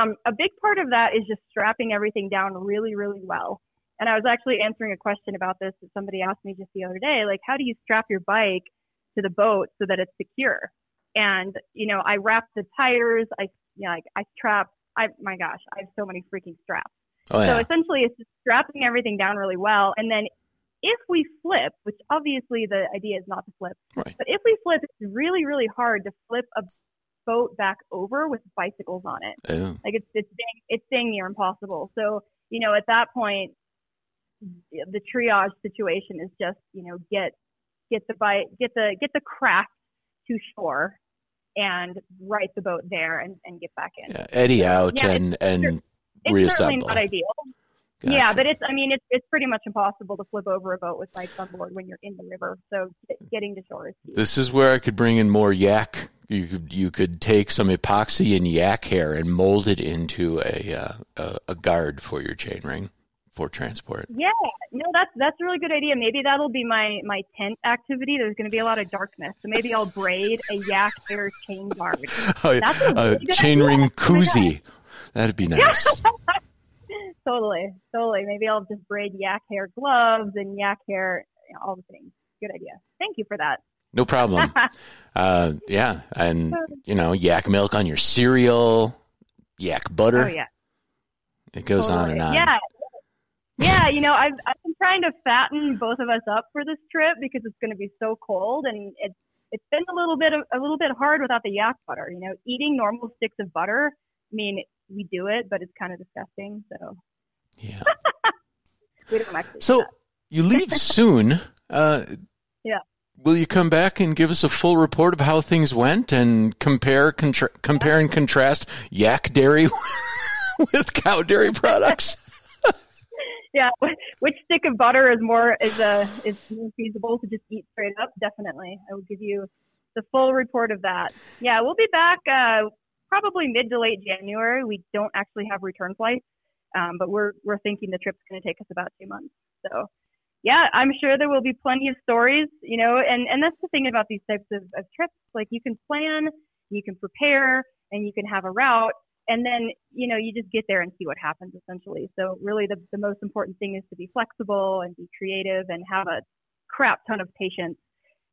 Um, a big part of that is just strapping everything down really, really well. And I was actually answering a question about this that somebody asked me just the other day, like how do you strap your bike to the boat so that it's secure? And you know, I wrap the tires, I you know, like I strap. I my gosh, I have so many freaking straps. Oh, yeah. So essentially, it's just strapping everything down really well, and then. If we flip, which obviously the idea is not to flip, right. but if we flip, it's really, really hard to flip a boat back over with bicycles on it. Oh. Like it's it's dang, it's dang near impossible. So, you know, at that point, the triage situation is just, you know, get get the bike, get the get the craft to shore, and right the boat there, and, and get back in. Yeah, eddy out yeah, and it's, and it's reassemble. It's certainly not ideal. Gotcha. Yeah, but it's, I mean, it's it's pretty much impossible to flip over a boat with bikes on board when you're in the river. So getting to shore is key. This is where I could bring in more yak. You could you could take some epoxy and yak hair and mold it into a uh, a, a guard for your chain ring for transport. Yeah, no, that's that's a really good idea. Maybe that'll be my, my tent activity. There's going to be a lot of darkness, so maybe I'll braid a yak hair chain guard. Oh, yeah. That's a, really a chain idea. Ring koozie. That'd be nice. Yeah. Totally, totally. Maybe I'll just braid yak hair gloves and yak hair, you know, all the things. Good idea. Thank you for that. No problem. uh, yeah, and, you know, yak milk on your cereal, yak butter. Oh, yeah. It goes totally. On and on. Yeah, yeah. You know, I've, I've been trying to fatten both of us up for this trip because it's going to be so cold, and it's it's been a little bit a little bit hard without the yak butter. You know, eating normal sticks of butter, I mean, we do it, but it's kind of disgusting, so... Yeah. We don't actually so you leave soon. Uh, yeah. Will you come back and give us a full report of how things went and compare contra- compare yeah. and contrast yak dairy with cow dairy products? Yeah, which stick of butter is more is uh, is feasible to just eat straight up? Definitely, I will give you the full report of that. Yeah, we'll be back uh, probably mid to late January. We don't actually have return flights. Um, but we're we're thinking the trip's going to take us about two months. So, yeah, I'm sure there will be plenty of stories, you know, and, and that's the thing about these types of, of trips. Like, you can plan, you can prepare, and you can have a route, and then, you know, you just get there and see what happens, essentially. So, really, the, the most important thing is to be flexible and be creative and have a crap ton of patience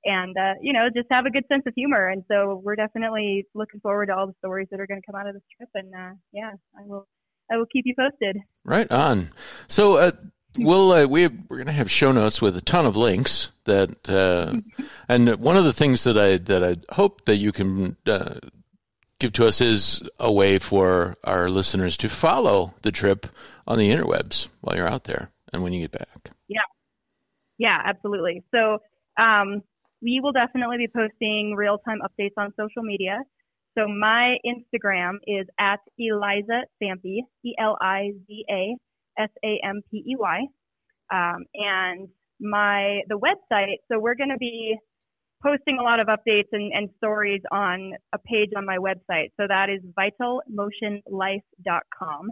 and, uh, you know, just have a good sense of humor. And so we're definitely looking forward to all the stories that are going to come out of this trip. And, uh, yeah, I will. I will keep you posted. Right on. So uh, we'll, uh, we have, we're going to have show notes with a ton of links. That uh, and one of the things that I that I hope that you can uh, give to us is a way for our listeners to follow the trip on the interwebs while you're out there and when you get back. Yeah. Yeah, absolutely. So um, we will definitely be posting real-time updates on social media. So my Instagram is at Eliza Sampey, E L I Z A S A M P E Y. Um, and my the website, so we're going to be posting a lot of updates and, and stories on a page on my website. So that is vital motion life dot com.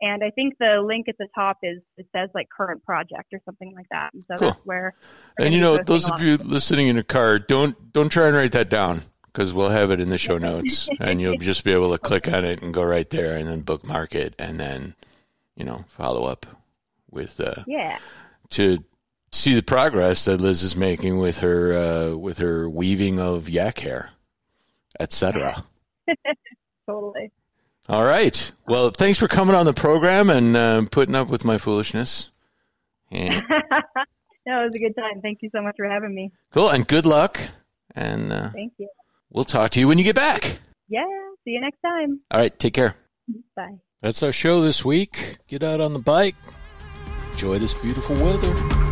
And I think the link at the top is, it says like current project or something like that. And so cool. That's where. And you know, those of you listening in a car, don't don't try and write that down, because we'll have it in the show notes, and you'll just be able to click on it and go right there and then bookmark it and then, you know, follow up with uh, yeah to see the progress that Liz is making with her uh, with her weaving of yak hair, et cetera. Totally. All right. Well, thanks for coming on the program and uh, putting up with my foolishness. Yeah. No, it was a good time. Thank you so much for having me. Cool, and good luck. And uh, thank you. We'll talk to you when you get back. Yeah, see you next time. All right, take care. Bye. That's our show this week. Get out on the bike. Enjoy this beautiful weather.